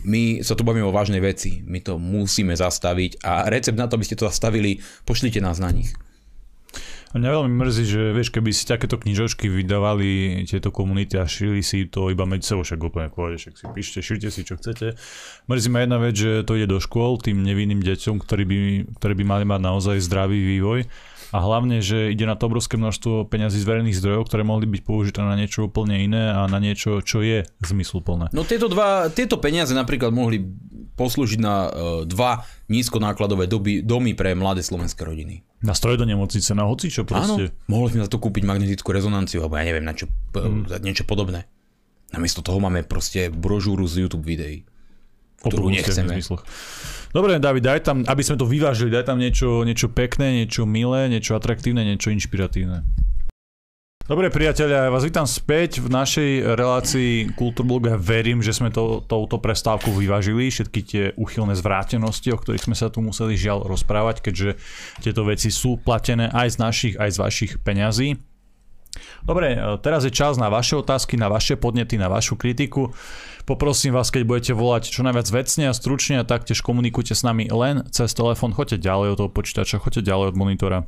my sa tu bavíme o vážnej veci. My to musíme zastaviť a recept na to, aby ste to zastavili, pošlite nás na nich. A mňa veľmi mrzí, že vieš, keby si takéto knižočky vydávali tieto komunity a šili si to iba medzi sebou, však úplne pohode, však si píšte, šírte si čo chcete. Mrzí ma jedna vec, že to ide do škôl tým nevinným deťom, ktorí by, ktorí by mali mať naozaj zdravý vývoj. A hlavne, že ide na to obrovské množstvo peňazí z verejných zdrojov, ktoré mohli byť použité na niečo úplne iné a na niečo, čo je zmysluplné. No tieto, dva, tieto peniaze napríklad mohli poslúžiť na uh, dva nízkonákladové doby, domy pre mladé slovenské rodiny. Na stroj do nemocnice, na hocičo proste. Áno, mohli sme za to kúpiť magnetickú rezonanciu, alebo ja neviem, na čo, mm. za niečo podobné. Namiesto toho máme proste brožúru z YouTube videí, ktorú nechceme. Dobre, David, daj tam, aby sme to vyvážili, daj tam niečo, niečo pekné, niečo milé, niečo atraktívne, niečo inšpiratívne. Dobre, priatelia, ja vás vítam späť v našej relácii Kulturblog. Ja verím, že sme to, touto prestávku vyvážili, všetky tie úchylné zvrátenosti, o ktorých sme sa tu museli žiaľ rozprávať, keďže tieto veci sú platené aj z našich, aj z vašich peňazí. Dobre, teraz je čas na vaše otázky, na vaše podnety, na vašu kritiku. Poprosím vás, keď budete volať čo najviac vecne a stručne a taktiež komunikujte s nami len cez telefón. Choďte ďalej od toho počítača, choďte ďalej od monitora,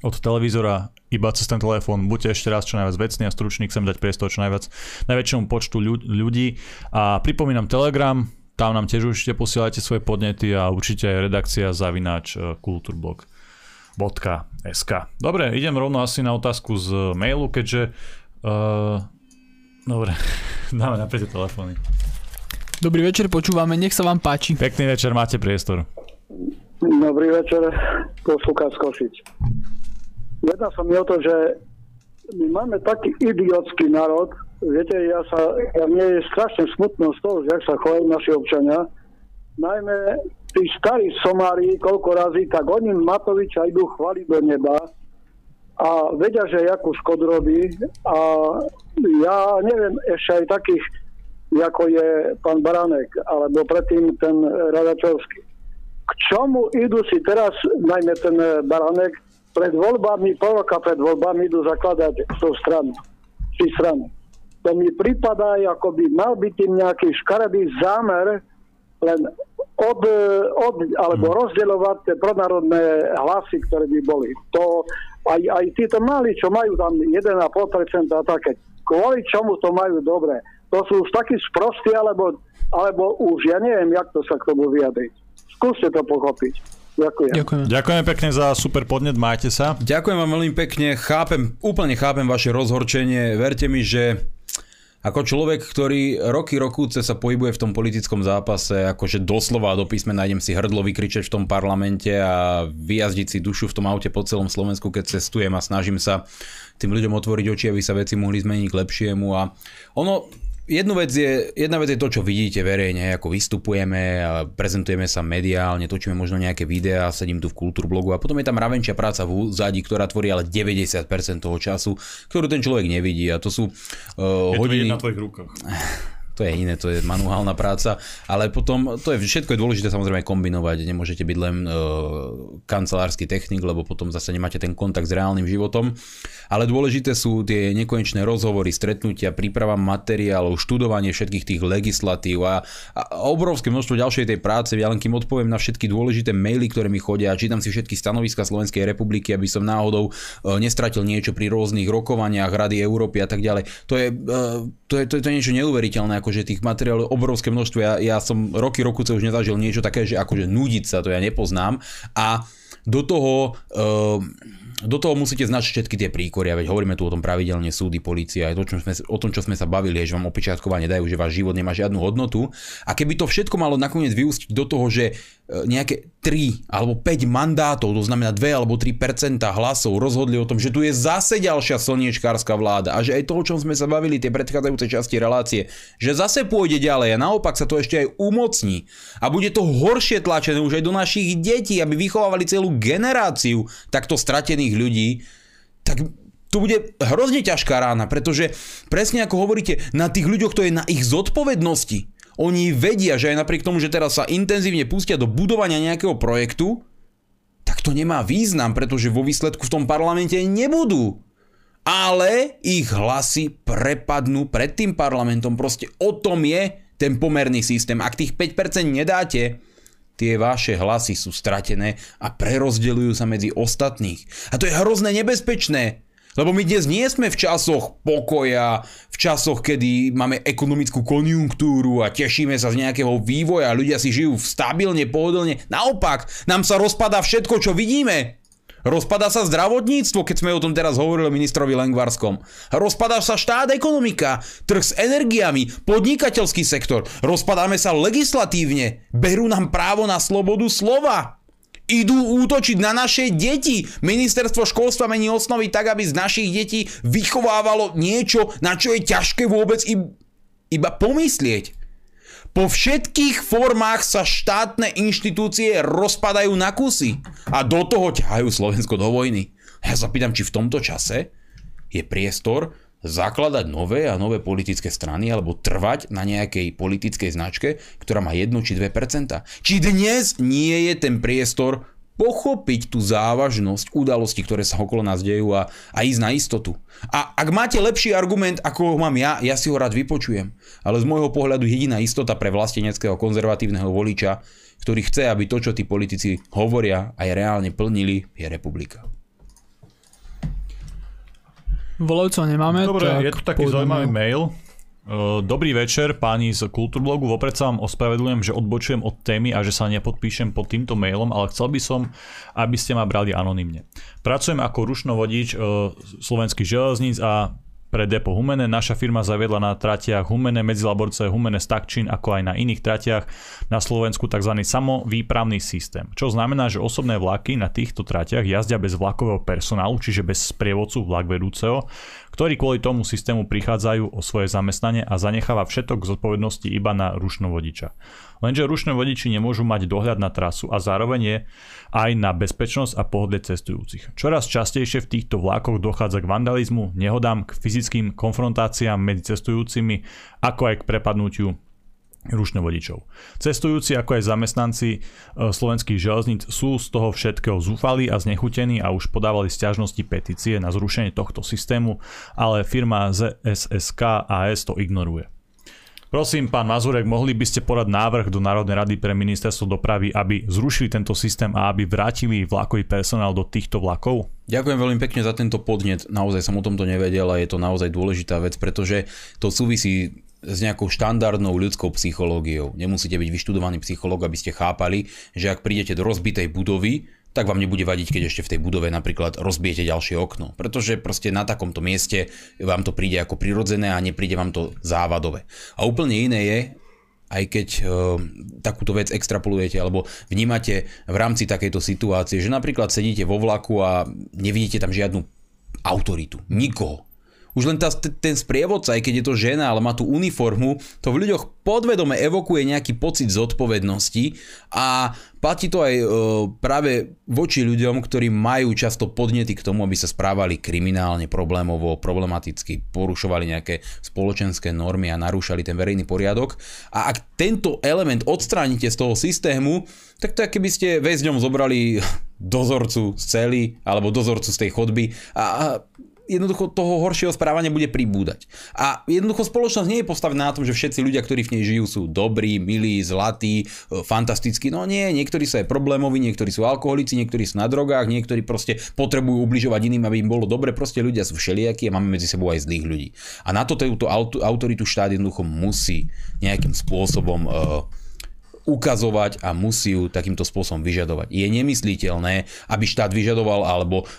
od televízora, iba cez ten telefón. Buďte ešte raz čo najviac vecne a stručný, chcem dať priestor čo najviac najväčšomu počtu ľudí. A pripomínam Telegram, tam nám tiež určite posielajte svoje podnety a určite aj redakcia zavináč kulturblog. .sk. Dobre, idem rovno asi na otázku z mailu, keďže... Uh, dobre, dáme napäť telefóny. Dobrý večer, počúvame, nech sa vám páči. Pekný večer, máte priestor. Dobrý večer, poslúka z Košic. Jedná sa mi o to, že my máme taký idiotský národ, viete, ja sa, ja mne je strašne smutno z toho, jak sa chovajú naši občania, najmä tí starí somári, koľko razy, tak oni Matoviča idú chváliť do neba. a vedia, že jakú škodu robí. A ja neviem, ešte aj takých, ako je pán Baránek, alebo predtým ten Radačovský. K čomu idú si teraz, najmä ten Baránek, pred voľbami, pol roka pred voľbami idú zakladať tú stranu, či stranu. To mi pripadá, ako by mal byť tým nejaký škaredý zámer len od, od, alebo hmm. rozdeľovať tie pronárodné hlasy, ktoré by boli. To aj, aj títo mali, čo majú tam jeden a pol percenta a také. Kvôli čomu to majú dobre. To sú už takí sprostí, alebo, alebo už ja neviem, jak to sa k tomu vyjadriť. Skúste to pochopiť. Ďakujem. Ďakujem. Ďakujem pekne za super podnet, majte sa. Ďakujem vám veľmi pekne, chápem, úplne chápem vaše rozhorčenie. Verte mi, že ako človek, ktorý roky rokúce sa pohybuje v tom politickom zápase, akože doslova do písme nájdem si hrdlo vykričať v tom parlamente a vyjazdiť si dušu v tom aute po celom Slovensku, keď cestujem, a snažím sa tým ľuďom otvoriť oči, aby sa veci mohli zmeniť k lepšiemu. A ono... Jednu vec je, jedna vec je to, čo vidíte verejne, ako vystupujeme, prezentujeme sa mediálne, točíme možno nejaké videá, sedím tu v Kultúrblogu a potom je tam ravenčia práca v úzadí, ktorá tvorí ale deväťdesiat percent toho času, ktorú ten človek nevidí, a to sú uh, je hodiny... Je to na tvojich rukách. To je iné, to je manuálna práca, ale potom to je, všetko je dôležité samozrejme kombinovať, nemôžete byť len uh, kancelársky technik, lebo potom zase nemáte ten kontakt s reálnym životom. Ale dôležité sú tie nekonečné rozhovory, stretnutia, príprava materiálov, študovanie všetkých tých legislatív a, a obrovské množstvo ďalšej tej práce. Ja len kým odpoviem na všetky dôležité maily, ktoré mi chodia, a čítam si všetky stanoviska Slovenskej republiky, aby som náhodou nestratil niečo pri rôznych rokovaniach Rady Európy a tak ďalej. To je, to je, to je, to je niečo neuveriteľné, akože tých materiálov obrovské množstvo. Ja, ja som roky rokuce už nezažil niečo také, že akože núdiť sa, to ja nepoznám. A do toho... Uh, Do toho musíte značiť všetky tie príkoria, veď hovoríme tu o tom pravidelne, súdy, polícia, aj to, čo sme, o tom, čo sme sa bavili, že vám opečiatkovanie dajú, že váš život nemá žiadnu hodnotu. A keby to všetko malo nakoniec vyústiť do toho, že nejaké tri alebo päť mandátov, to znamená dva alebo tri percentá hlasov, rozhodli o tom, že tu je zase ďalšia slniečkárska vláda, a že aj to, o čom sme sa bavili, tie predchádzajúce časti relácie, že zase pôjde ďalej a naopak sa to ešte aj umocní. A bude to horšie tlačené už aj do našich detí, aby vychovávali celú generáciu takto stratených ľudí, tak to bude hrozne ťažká rána, pretože presne ako hovoríte, na tých ľuďoch to je, na ich zodpovednosti. Oni vedia, že aj napriek tomu, že teraz sa intenzívne pustia do budovania nejakého projektu, tak to nemá význam, pretože vo výsledku v tom parlamente nebudú. Ale ich hlasy prepadnú pred tým parlamentom. Proste o tom je ten pomerný systém. Ak tých päť percent nedáte, tie vaše hlasy sú stratené a prerozdeľujú sa medzi ostatných. A to je hrozne nebezpečné, lebo my dnes nie sme v časoch pokoja, v časoch, kedy máme ekonomickú konjunktúru a tešíme sa z nejakého vývoja, ľudia si žijú stabilne, pohodlne. Naopak, nám sa rozpadá všetko, čo vidíme. Rozpadá sa zdravotníctvo, keď sme o tom teraz hovorili o ministrovi Lengvarskom. Rozpadá sa štát, ekonomika, trh s energiami, podnikateľský sektor. Rozpadáme sa legislatívne. Berú nám právo na slobodu slova. Idú útočiť na naše deti. Ministerstvo školstva mení osnovy tak, aby z našich detí vychovávalo niečo, na čo je ťažké vôbec iba pomyslieť. Po všetkých formách sa štátne inštitúcie rozpadajú na kusy a do toho ťahajú Slovensko do vojny. Ja sa pýtam, či v tomto čase je priestor zakladať nové a nové politické strany alebo trvať na nejakej politickej značke, ktorá má jedno či dve percentá. Či dnes nie je ten priestor pochopiť tú závažnosť udalostí, ktoré sa okolo nás dejú, a, a ísť na istotu. A ak máte lepší argument, ako ho mám ja, ja si ho rád vypočujem. Ale z môjho pohľadu jediná istota pre vlasteneckého konzervatívneho voliča, ktorý chce, aby to, čo tí politici hovoria, aj reálne plnili, je republika. Volajúceho nemáme. Dobre, tak je tu taký zaujímavý mail. Dobrý večer, páni z Kultúrblogu. Vopred sa vám ospravedlňujem, že odbočujem od témy a že sa nepodpíšem pod týmto mailom, ale chcel by som, aby ste ma brali anonymne. Pracujem ako rušnovodič Slovenských železníc a Pre depo Humenne. Naša firma zaviedla na tratiach Humenne, Medzilaborce, Humenne, Stakčín, ako aj na iných tratiach na Slovensku tzv. Samovýpravný systém, čo znamená, že osobné vlaky na týchto tratiach jazdia bez vlakového personálu, čiže bez sprievodcu vlak vedúceho, ktorí kvôli tomu systému prichádzajú o svoje zamestnanie a zanecháva všetok zodpovednosti iba na rušnovodiča. Lenže rušné vodiči nemôžu mať dohľad na trasu a zároveň je aj na bezpečnosť a pohodlie cestujúcich. Čoraz častejšie v týchto vlákoch dochádza k vandalizmu, nehodám, k fyzickým konfrontáciám medzi cestujúcimi, ako aj k prepadnutiu rušnovodičov. Cestujúci, ako aj zamestnanci Slovenských železníc sú z toho všetkého zúfali a znechutení a už podávali sťažnosti, petície na zrušenie tohto systému, ale firma zet es es ká á es to ignoruje. Prosím, pán Mazurek, mohli by ste podať návrh do Národnej rady pre ministerstvo dopravy, aby zrušili tento systém a aby vrátili vlakový personál do týchto vlakov? Ďakujem veľmi pekne za tento podnet. Naozaj som o tomto nevedel a je to naozaj dôležitá vec, pretože to súvisí s nejakou štandardnou ľudskou psychológiou. Nemusíte byť vyštudovaný psychológ, aby ste chápali, že ak prídete do rozbitej budovy, tak vám nebude vadiť, keď ešte v tej budove napríklad rozbijete ďalšie okno. Pretože proste na takomto mieste vám to príde ako prirodzené a nepríde vám to závadové. A úplne iné je, aj keď e, takúto vec extrapolujete alebo vnímate v rámci takejto situácie, že napríklad sedíte vo vlaku a nevidíte tam žiadnu autoritu, nikoho. Už len tá, ten sprievodca, aj keď je to žena, ale má tú uniformu, to v ľuďoch podvedome evokuje nejaký pocit zodpovednosti a platí to aj e, práve voči ľuďom, ktorí majú často podnety k tomu, aby sa správali kriminálne, problémovo, problematicky, porušovali nejaké spoločenské normy a narúšali ten verejný poriadok. A ak tento element odstránite z toho systému, tak to je, keby ste väzňom zobrali dozorcu z cely alebo dozorcu z tej chodby a... a jednoducho toho horšieho správania bude pribúdať. A jednoducho spoločnosť nie je postavená na tom, že všetci ľudia, ktorí v nej žijú, sú dobrí, milí, zlatí, fantastickí. No nie, niektorí sú aj problémoví, niektorí sú alkoholici, niektorí sú na drogách, niektorí proste potrebujú ubližovať iným, aby im bolo dobre. Proste ľudia sú všelijakí a máme medzi sebou aj zlých ľudí. A na to túto autoritu štát jednoducho musí nejakým spôsobom uh, ukazovať a musí ju takýmto spôsobom vyžadovať. Je nemysliteľné, aby štát vyžadoval alebo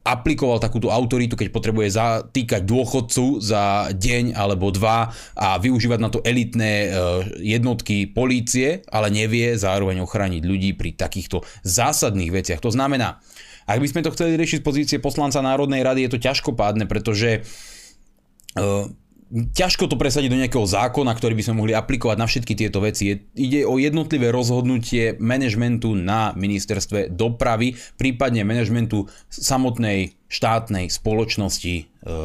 aplikoval takúto autoritu, keď potrebuje zatýkať dôchodcu za deň alebo dva a využívať na to elitné jednotky polície, ale nevie zároveň ochrániť ľudí pri takýchto zásadných veciach. To znamená, ak by sme to chceli riešiť z pozície poslanca Národnej rady, je to ťažkopádne, pretože... ťažko to presadiť do nejakého zákona, ktorý by sme mohli aplikovať na všetky tieto veci. Ide o jednotlivé rozhodnutie manažmentu na ministerstve dopravy, prípadne manažmentu samotnej štátnej spoločnosti e,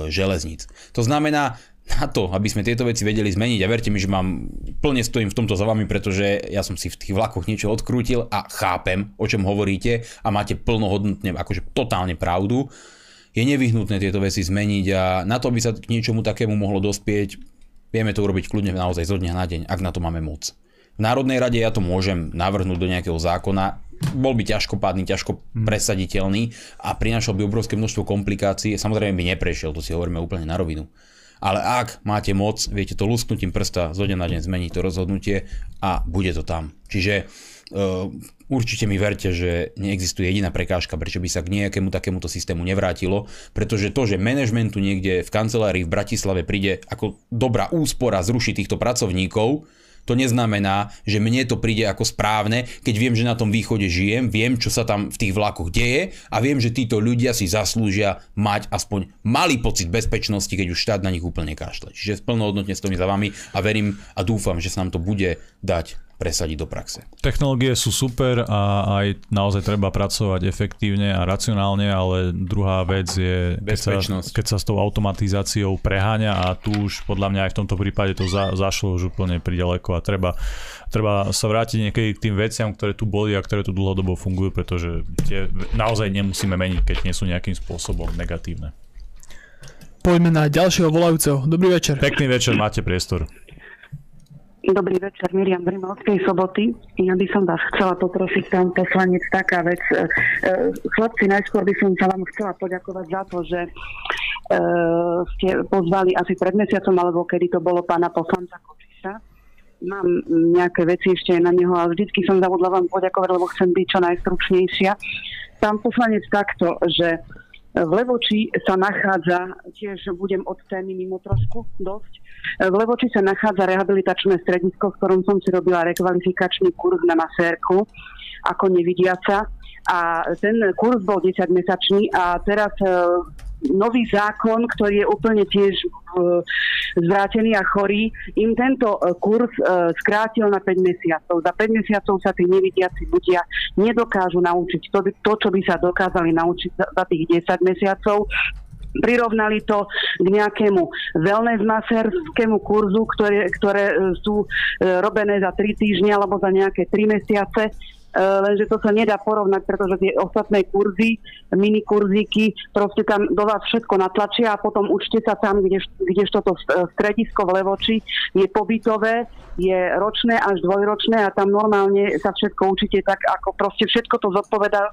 železníc. To znamená, na to, aby sme tieto veci vedeli zmeniť, a verte mi, že mám plne stojím v tomto za vami, pretože ja som si v tých vlakoch niečo odkrútil a chápem, o čom hovoríte a máte plnohodnotne, akože totálne pravdu. Je nevyhnutné tieto veci zmeniť a na to, by sa k niečomu takému mohlo dospieť, vieme to urobiť kľudne naozaj zo dňa na deň, ak na to máme moc. V Národnej rade ja to môžem navrhnúť do nejakého zákona, bol by ťažkopádny, ťažko presaditeľný a prinášal by obrovské množstvo komplikácií, samozrejme by neprešiel, to si hovoríme úplne na rovinu. Ale ak máte moc, viete to lusknutím prsta zo dňa na deň zmeniť to rozhodnutie a bude to tam. Čiže Uh, určite mi verte, že neexistuje jediná prekážka, prečo by sa k nejakému takémuto systému nevrátilo, pretože to, že manažmentu niekde v kancelárii v Bratislave príde ako dobrá úspora zrušiť týchto pracovníkov, to neznamená, že mne to príde ako správne, keď viem, že na tom východe žijem, viem, čo sa tam v tých vlakoch deje a viem, že títo ľudia si zaslúžia mať aspoň malý pocit bezpečnosti, keď už štát na nich úplne kašle. Čiže plnohodnotne stojím za vami a verím a dúfam, že sa nám to bude dať presadiť do praxe. Technológie sú super a aj naozaj treba pracovať efektívne a racionálne, ale druhá vec je, keď sa, keď sa s tou automatizáciou preháňa a tu už podľa mňa aj v tomto prípade to za, zašlo už úplne priďaleko a treba, treba sa vrátiť niekedy k tým veciam, ktoré tu boli a ktoré tu dlhodobo fungujú, pretože tie naozaj nemusíme meniť, keď nie sú nejakým spôsobom negatívne. Poďme na ďalšieho volajúceho. Dobrý večer. Pekný večer, máte priestor. Dobrý večer, Miriam z Rimavskej Soboty. Ja by som vás chcela poprosiť, pán poslanec, taká vec. Chlapci, najskôr by som sa vám chcela poďakovať za to, že ste pozvali asi pred mesiacom, alebo kedy to bolo, pána poslanca Kočisa. Mám nejaké veci ešte na neho, ale vždycky som zavodla vám poďakovať, lebo chcem byť čo najstručnejšia. Pán poslanec, takto, že V Levoči sa nachádza, tiež budem od témy mimo trošku dosť, v Levoči sa nachádza rehabilitačné stredisko, v ktorom som si robila rekvalifikačný kurz na masérku ako nevidiaca. A ten kurz bol desaťmesačný a teraz nový zákon, ktorý je úplne tiež zvrátený a chorý, im tento kurz skrátil na päť mesiacov. Za päť mesiacov sa tí nevidiaci ľudia nedokážu naučiť to, to, čo by sa dokázali naučiť za tých desať mesiacov. Prirovnali to k nejakému wellness masérskému kurzu, ktoré, ktoré sú robené za tri týždne alebo za nejaké tri mesiace. Lenže to sa nedá porovnať, pretože tie ostatné kurzy, minikurzíky, proste tam do vás všetko natlačia a potom učte sa tam, kde, kdežto to stredisko v Levoči je pobytové, je ročné až dvojročné a tam normálne sa všetko učíte tak, ako proste všetko to zodpovedá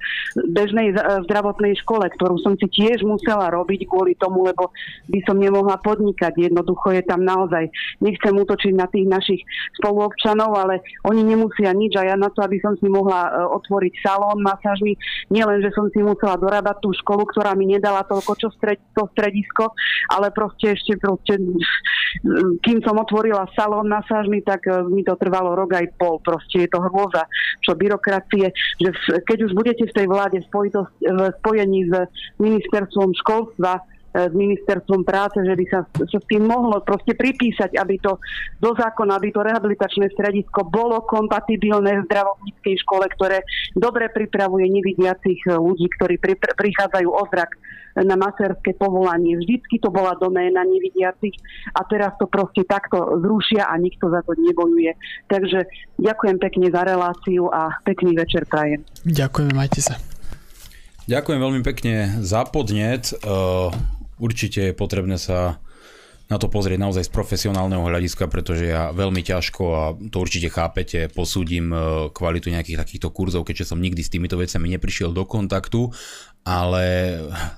bežnej zdravotnej škole, ktorú som si tiež musela robiť kvôli tomu, lebo by som nemohla podnikať. Jednoducho je tam naozaj, nechcem útočiť na tých našich spoluobčanov, ale oni nemusia nič a ja na to, aby som si mohla otvoriť salón masážny. Nielen, že som si musela dorábať tú školu, ktorá mi nedala toľko, čo stred, to stredisko, ale proste ešte proste, kým som otvorila salón masážny, tak mi to trvalo rok aj pol. Proste je to hrôza, čo byrokracie, že v, keď už budete v tej vláde spojitosť, v spojení s ministerstvom školstva, s ministerstvom práce, že by sa, sa s tým mohlo proste pripísať, aby to do zákona, aby to rehabilitačné stredisko bolo kompatibilné v zdravotníckej škole, ktoré dobre pripravuje nevidiacich ľudí, ktorí pri, prichádzajú o zrak na masérske povolanie. Vždycky to bola doména nevidiacich a teraz to proste takto zrušia a nikto za to nebojuje. Takže ďakujem pekne za reláciu a pekný večer prajem. Ďakujem, majte sa. Ďakujem veľmi pekne za podnet. Určite je potrebné sa na to pozrieť naozaj z profesionálneho hľadiska, pretože ja veľmi ťažko, a to určite chápete, posúdim kvalitu nejakých takýchto kurzov, keďže som nikdy s týmito vecami neprišiel do kontaktu, ale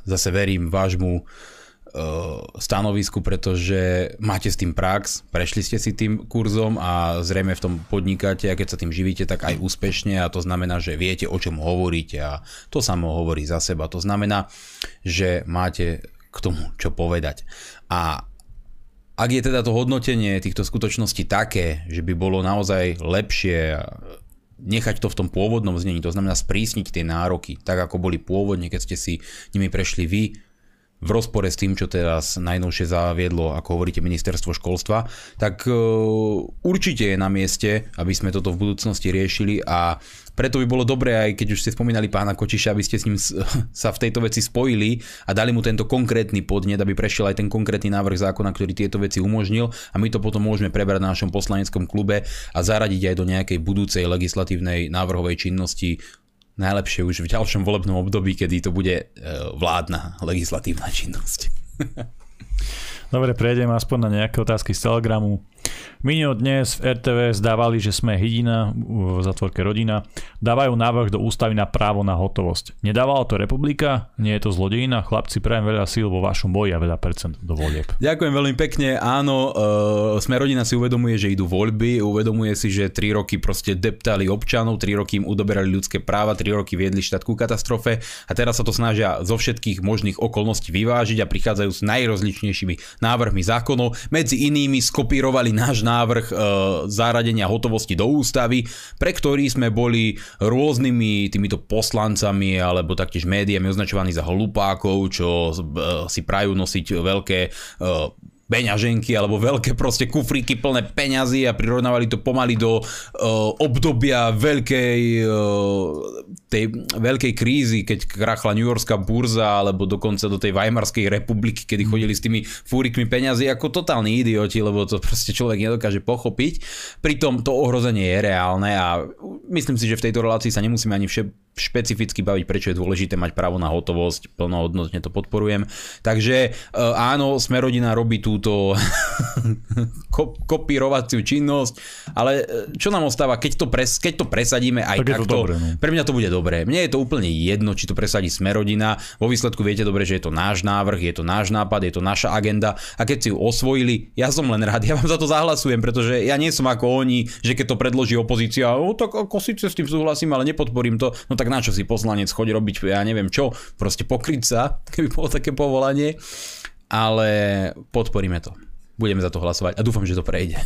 zase verím vášmu stanovisku, pretože máte s tým prax, prešli ste si tým kurzom a zrejme v tom podnikáte a keď sa tým živíte, tak aj úspešne a to znamená, že viete, o čom hovoríte a to samo hovorí za seba. To znamená, že máte k tomu čo povedať. A ak je teda to hodnotenie týchto skutočností také, že by bolo naozaj lepšie nechať to v tom pôvodnom znení, to znamená sprísniť tie nároky, tak ako boli pôvodne, keď ste si nimi prešli vy, v rozpore s tým, čo teraz najnovšie zaviedlo, ako hovoríte, ministerstvo školstva, tak určite je na mieste, aby sme toto v budúcnosti riešili a preto by bolo dobré, aj keď už ste spomínali pána Kočiša, aby ste s ním sa v tejto veci spojili a dali mu tento konkrétny podnet, aby prešiel aj ten konkrétny návrh zákona, ktorý tieto veci umožnil a my to potom môžeme prebrať na našom poslaneckom klube a zaradiť aj do nejakej budúcej legislatívnej návrhovej činnosti. Najlepšie už v ďalšom volebnom období, kedy to bude vládna legislatívna činnosť. Dobre, prejdeme aspoň na nejaké otázky z Telegramu. Mino dnes v er té vé es dávali, že sme hydina, v zatvorke rodina, dávajú návrh do ústavy na právo na hotovosť. Nedávala to Republika? Nie je to zlodejina? Chlapci, prajem veľa síl vo vašom boji a veľa percent do volieb. Ďakujem veľmi pekne. Áno, e, Smerodina si uvedomuje, že idú voľby, uvedomuje si, že tri roky proste deptali občanov, tri roky im udoberali ľudské práva, tri roky viedli štát ku katastrofe a teraz sa to snažia zo všetkých možných okolností vyvážiť a prichádzajú s najrozličnejšími návrhmi zákonov. Medzi inými skopírovali náš návrh e, zaradenia hotovosti do ústavy, pre ktorý sme boli rôznymi týmito poslancami alebo taktiež médiami označovaní za hlupákov, čo e, si prajú nosiť veľké e, peňaženky alebo veľké proste kufríky plné peňazí a prirovnávali to pomaly do uh, obdobia veľkej, uh, tej veľkej krízy, keď krachla New Yorkská burza alebo dokonca do tej Weimarskej republiky, kedy chodili s tými fúrikmi peňazí ako totálni idioti, lebo to proste človek nedokáže pochopiť. Pritom to ohrozenie je reálne a myslím si, že v tejto relácii sa nemusíme ani všetko špecificky baviť, prečo je dôležité mať právo na hotovosť, plnohodnotne to podporujem. Takže áno, Smerodina robí túto kopírovaciu činnosť, ale čo nám ostáva, keď to, pres, keď to presadíme aj tak takto, dobré, no. Pre mňa to bude dobré. Mne je to úplne jedno, či to presadí Smerodina, vo výsledku viete dobre, že je to náš návrh, je to náš nápad, je to naša agenda a keď si ju osvojili, ja som len rád, ja vám za to zahlasujem, pretože ja nie som ako oni, že keď to predloží opozícia, no tak ako síce s tým súhlasím, ale nepodporím to, no tak na čo si poslanec chodí robiť, ja neviem čo, proste pokryť sa, keby bolo také povolanie. Ale podporíme to. Budeme za to hlasovať a dúfam, že to prejde.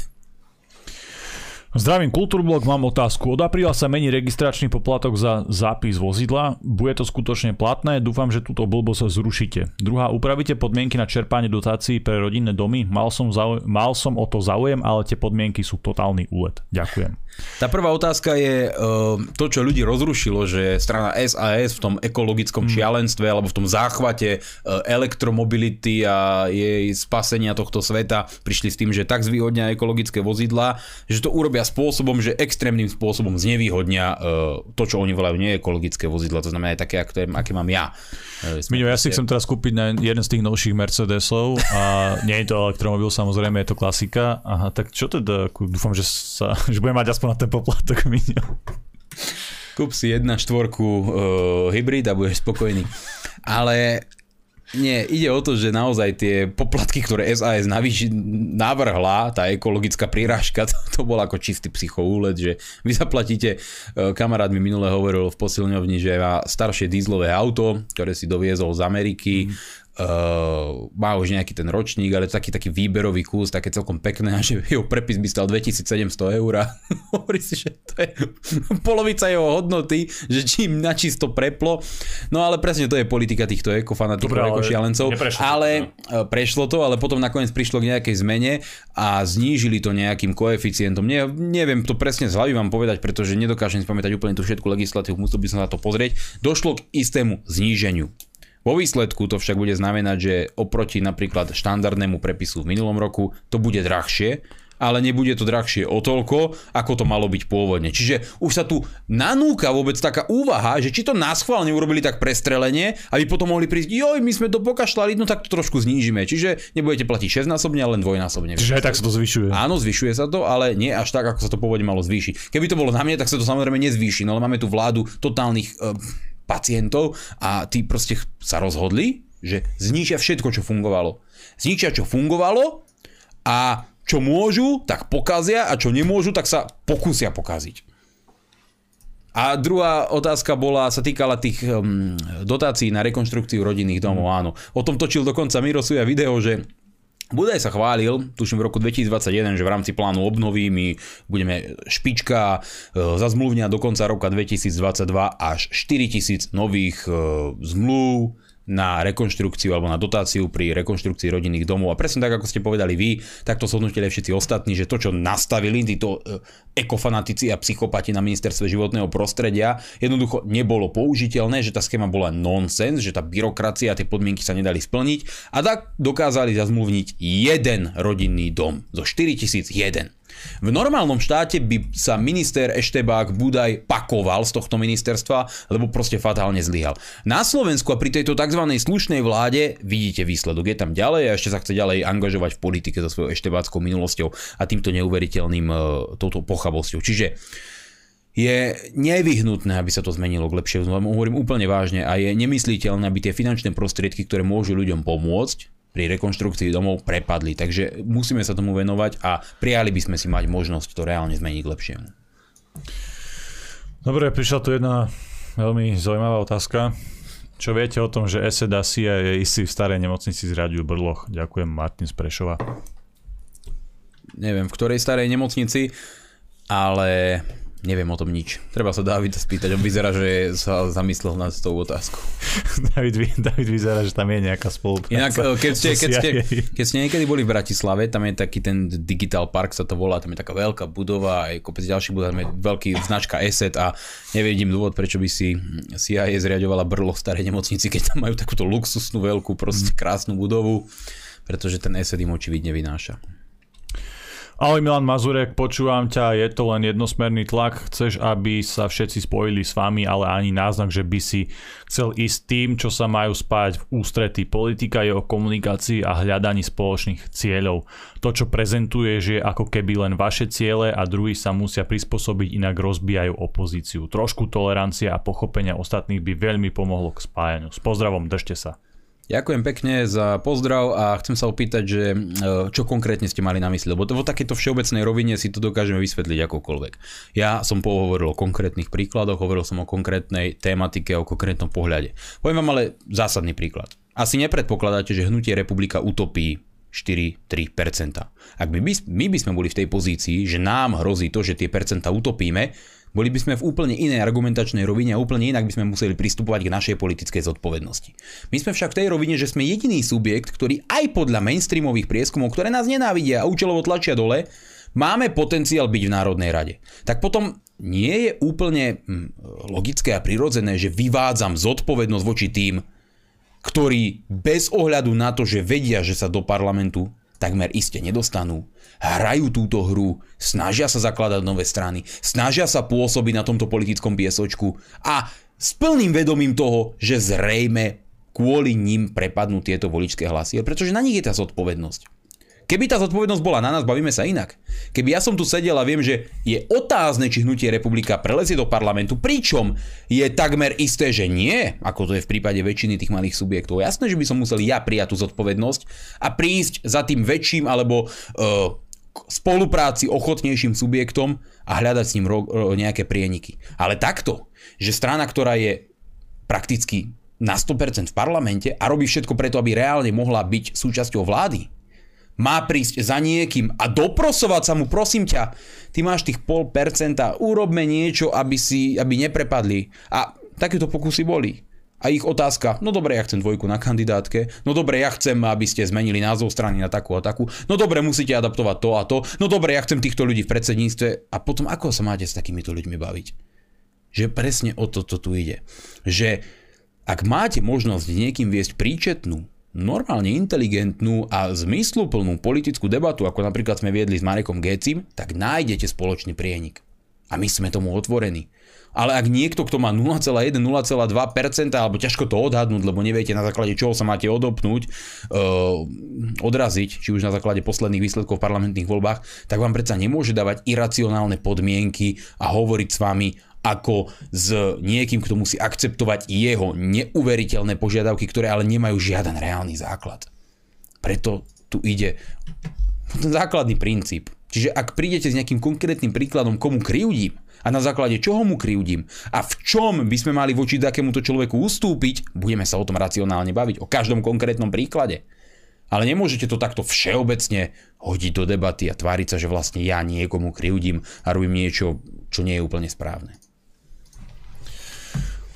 Zdravím Kulturblog, mám otázku. Od apríla sa mení registračný poplatok za zápis vozidla. Bude to skutočne platné? Dúfam, že túto blbosť zrušíte. Druhá, upravíte podmienky na čerpanie dotácií pre rodinné domy. Mal som, zauj- mal som o to záujem, ale tie podmienky sú totálny úlet. Ďakujem. Tá prvá otázka je to, čo ľudí rozrušilo, že strana es a es v tom ekologickom šialenstve alebo v tom záchvate elektromobility a jej spasenia tohto sveta prišli s tým, že tak zvýhodnia ekologické vozidlá, že to urobia spôsobom, že extrémnym spôsobom znevýhodnia to, čo oni volajú neekologické vozidlá, to znamená aj také, aké mám ja. Miňo, ja si chcem teraz kúpiť na jeden z tých novších Mercedesov a nie je to elektromobil, samozrejme je to klasika. Aha, tak čo teda, dúfam, že, sa, že budem mať aspoň na ten poplatok, Miňo. Kúp si jedna štvorku uh, hybrid a budeš spokojný. Ale nie, ide o to, že naozaj tie poplatky, ktoré es a es navýši, navrhla, tá ekologická prírážka, to, to bol ako čistý psychoúlet, že vy zaplatíte, kamarát mi minule hovoril v posilňovni, že má staršie dízlové auto, ktoré si doviezol z Ameriky, Uh, má už nejaký ten ročník, ale taký taký výberový kus, také celkom pekné, že jeho prepis by stal dvetisícsedemsto eur. Hovorí si, že to je polovica jeho hodnoty, že čím načisto preplo. No ale presne to je politika týchto ekofanatikov, ekošialencov. Ale prešlo to, ale potom nakoniec prišlo k nejakej zmene a znížili to nejakým koeficientom. Nie, neviem to presne z hlavy vám povedať, pretože nedokážem spamätať úplne tú všetku legislatívu, musel by som na to pozrieť. Došlo k istému zníženiu. Vo výsledku to však bude znamenať, že oproti napríklad štandardnému prepisu v minulom roku to bude drahšie, ale nebude to drahšie o toľko, ako to malo byť pôvodne. Čiže už sa tu nanúka vôbec taká úvaha, že či to náschválne urobili tak prestrelenie, aby potom mohli prísť, joj, my sme to pokašľali, no tak to trošku znížime. Čiže nebudete platiť šesťnásobne, ale len dvojnásobne. Čiže aj tak sa to zvyšuje. Áno, zvyšuje sa to, ale nie až tak, ako sa to pôvodne malo zvýšiť. Keby to bolo na mne, tak sa to samozrejme nezvýši, no ale máme tu vládu totálnych uh, pacientov a tí proste sa rozhodli, že zničia všetko, čo fungovalo. Zničia, čo fungovalo a čo môžu, tak pokazia a čo nemôžu, tak sa pokúsia pokaziť. A druhá otázka bola, sa týkala tých um, dotácií na rekonštrukciu rodinných domov. Áno. O tom točil dokonca Miro Suja video, že Budaj sa chválil, tuším v roku dvetisícdvadsaťjeden, že v rámci plánu obnovy my budeme špička, zazmluvňa do konca roka dvetisícdvadsaťdva až štyritisíc nových zmluv na rekonštrukciu alebo na dotáciu pri rekonštrukcii rodinných domov. A presne tak, ako ste povedali vy, takto zhodnotili všetci ostatní, že to, čo nastavili títo ekofanatici a psychopati na ministerstve životného prostredia, jednoducho nebolo použiteľné, že tá schéma bola nonsens, že tá byrokracia a tie podmienky sa nedali splniť a tak dokázali zazmluvniť jeden rodinný dom zo štyritisícjeden. V normálnom štáte by sa minister Eštebák Budaj pakoval z tohto ministerstva, lebo proste fatálne zlyhal. Na Slovensku a pri tejto tzv. Slušnej vláde vidíte výsledok. Je tam ďalej a ešte sa chce ďalej angažovať v politike so svojou eštebáckou minulosťou a týmto neuveriteľným e, touto pochabosťou. Čiže je nevyhnutné, aby sa to zmenilo k lepšiemu. Hovorím úplne vážne a je nemysliteľné, aby tie finančné prostriedky, ktoré môžu ľuďom pomôcť pri rekonštrukcii domov, prepadli. Takže musíme sa tomu venovať a prijali by sme si mať možnosť to reálne zmeniť k lepšiemu. Dobre, prišla tu jedna veľmi zaujímavá otázka. Čo viete o tom, že ESET a es í á je istý v starej nemocnici zraďujú brloch? Ďakujem, Martin z Prešova. Neviem, v ktorej starej nemocnici, ale neviem o tom nič. Treba sa Davida spýtať, on vyzerá, že sa zamyslel nad tou otázkou. David, David vyzerá, že tam je nejaká spolupráca. Inak, keď ste, keď, ste, keď ste niekedy boli v Bratislave, tam je taký ten Digital Park, sa to volá, tam je taká veľká budova, aj kopec ďalších budov, tam je veľký značka ESET a nevidím dôvod, prečo by si es í á zriaďovala brlo v starej nemocnici, keď tam majú takúto luxusnú, veľkú, proste krásnu budovu, pretože ten ESET im očividne vynáša. Ahoj Milan Mazurek, počúvam ťa, je to len jednosmerný tlak, chceš, aby sa všetci spojili s vami, ale ani náznak, že by si chcel ísť tým, čo sa majú spájať v ústretí. Politika je o komunikácii a hľadaní spoločných cieľov. To, čo prezentuješ, je ako keby len vaše ciele a druhí sa musia prispôsobiť, inak rozbijajú opozíciu. Trošku tolerancie a pochopenia ostatných by veľmi pomohlo k spájaniu. S pozdravom, držte sa. Ďakujem pekne za pozdrav a chcem sa opýtať, že čo konkrétne ste mali na mysli, lebo to vo takejto všeobecnej rovine si to dokážeme vysvetliť akokoľvek. Ja som pohovoril o konkrétnych príkladoch, hovoril som o konkrétnej tematike, o konkrétnom pohľade. Poviem vám ale zásadný príklad. Asi nepredpokladáte, že Hnutie Republika utopí štyri tri percentá. Ak by, my by sme boli v tej pozícii, že nám hrozí to, že tie percentá utopíme, boli by sme v úplne inej argumentačnej rovine a úplne inak by sme museli pristupovať k našej politickej zodpovednosti. My sme však v tej rovine, že sme jediný subjekt, ktorý aj podľa mainstreamových prieskumov, ktoré nás nenávidia a účelovo tlačia dole, máme potenciál byť v Národnej rade. Tak potom nie je úplne logické a prirodzené, že vyvádzam zodpovednosť voči tým, ktorí bez ohľadu na to, že vedia, že sa do parlamentu takmer iste nedostanú, hrajú túto hru, snažia sa zakladať nové strany, snažia sa pôsobiť na tomto politickom piesočku a s plným vedomím toho, že zrejme kvôli ním prepadnú tieto voličské hlasy, pretože na nich je tá zodpovednosť. Keby tá zodpovednosť bola na nás, bavíme sa inak. Keby ja som tu sedel a viem, že je otázne, či Hnutie Republika prelezie do parlamentu, pričom je takmer isté, že nie, ako to je v prípade väčšiny tých malých subjektov. Jasné, že by som musel ja prijať tú zodpovednosť a prísť za tým väčším alebo uh, spolupráci ochotnejším subjektom a hľadať s ním ro- ro- nejaké prieniky. Ale takto, že strana, ktorá je prakticky na sto percent v parlamente a robí všetko preto, aby reálne mohla byť súčasťou vlády, má prísť za niekým a doprosovať sa mu, prosím ťa, ty máš tých pol percenta, urobme niečo, aby si, aby neprepadli. A takéto pokusy boli. A ich otázka, no dobre, ja chcem dvojku na kandidátke, no dobre, ja chcem, aby ste zmenili názov strany na takú a takú, no dobre, musíte adaptovať to a to, no dobre, ja chcem týchto ľudí v predsedníctve. A potom, ako sa máte s takýmito ľuďmi baviť? Že presne o toto tu ide. Že ak máte možnosť niekým viesť príčetnú, normálne inteligentnú a zmysluplnú politickú debatu, ako napríklad sme viedli s Marekom Gécim, tak nájdete spoločný prienik. A my sme tomu otvorení. Ale ak niekto, kto má nula celá jedna, nula celá dva percentá, alebo ťažko to odhadnúť, lebo neviete na základe čoho sa máte odopnúť, uh, odraziť, či už na základe posledných výsledkov v parlamentných voľbách, tak vám predsa nemôže dávať iracionálne podmienky a hovoriť s vami ako s niekým, kto musí akceptovať jeho neuveriteľné požiadavky, ktoré ale nemajú žiaden reálny základ. Preto tu ide ten základný princíp. Čiže ak prídete s nejakým konkrétnym príkladom, komu kryjúdim a na základe čoho mu kryjúdim a v čom by sme mali voči takémuto človeku ustúpiť, budeme sa o tom racionálne baviť, o každom konkrétnom príklade. Ale nemôžete to takto všeobecne hodiť do debaty a tváriť sa, že vlastne ja niekomu kryjúdim a robím niečo, čo nie je úplne správne.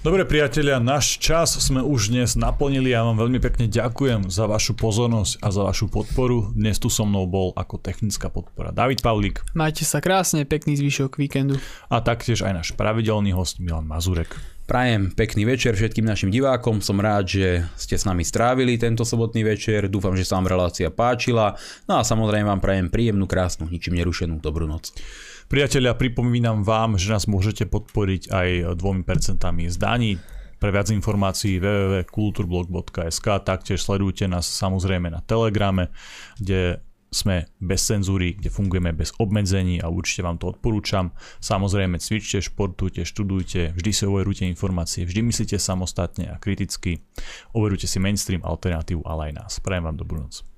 Dobre priatelia, náš čas sme už dnes naplnili a ja vám veľmi pekne ďakujem za vašu pozornosť a za vašu podporu. Dnes tu so mnou bol ako technická podpora David Pavlik. Majte sa krásne, pekný zvyšok víkendu. A taktiež aj náš pravidelný host Milan Mazurek. Prajem pekný večer všetkým našim divákom. Som rád, že ste s nami strávili tento sobotný večer. Dúfam, že sa vám relácia páčila. No a samozrejme vám prajem príjemnú, krásnu, ničím nerušenú dobrú noc. Priatelia, pripomínam vám, že nás môžete podporiť aj dvomi percentami z daní. Pre viac informácií w w w bodka kulturblog bodka s k. Taktiež sledujte nás samozrejme na Telegrame, kde sme bez cenzúry, kde fungujeme bez obmedzení a určite vám to odporúčam. Samozrejme cvičte, športujte, študujte, vždy si overujte informácie, vždy myslíte samostatne a kriticky. Overujte si mainstream, alternatívu, ale aj nás. Prajem vám dobrú noc.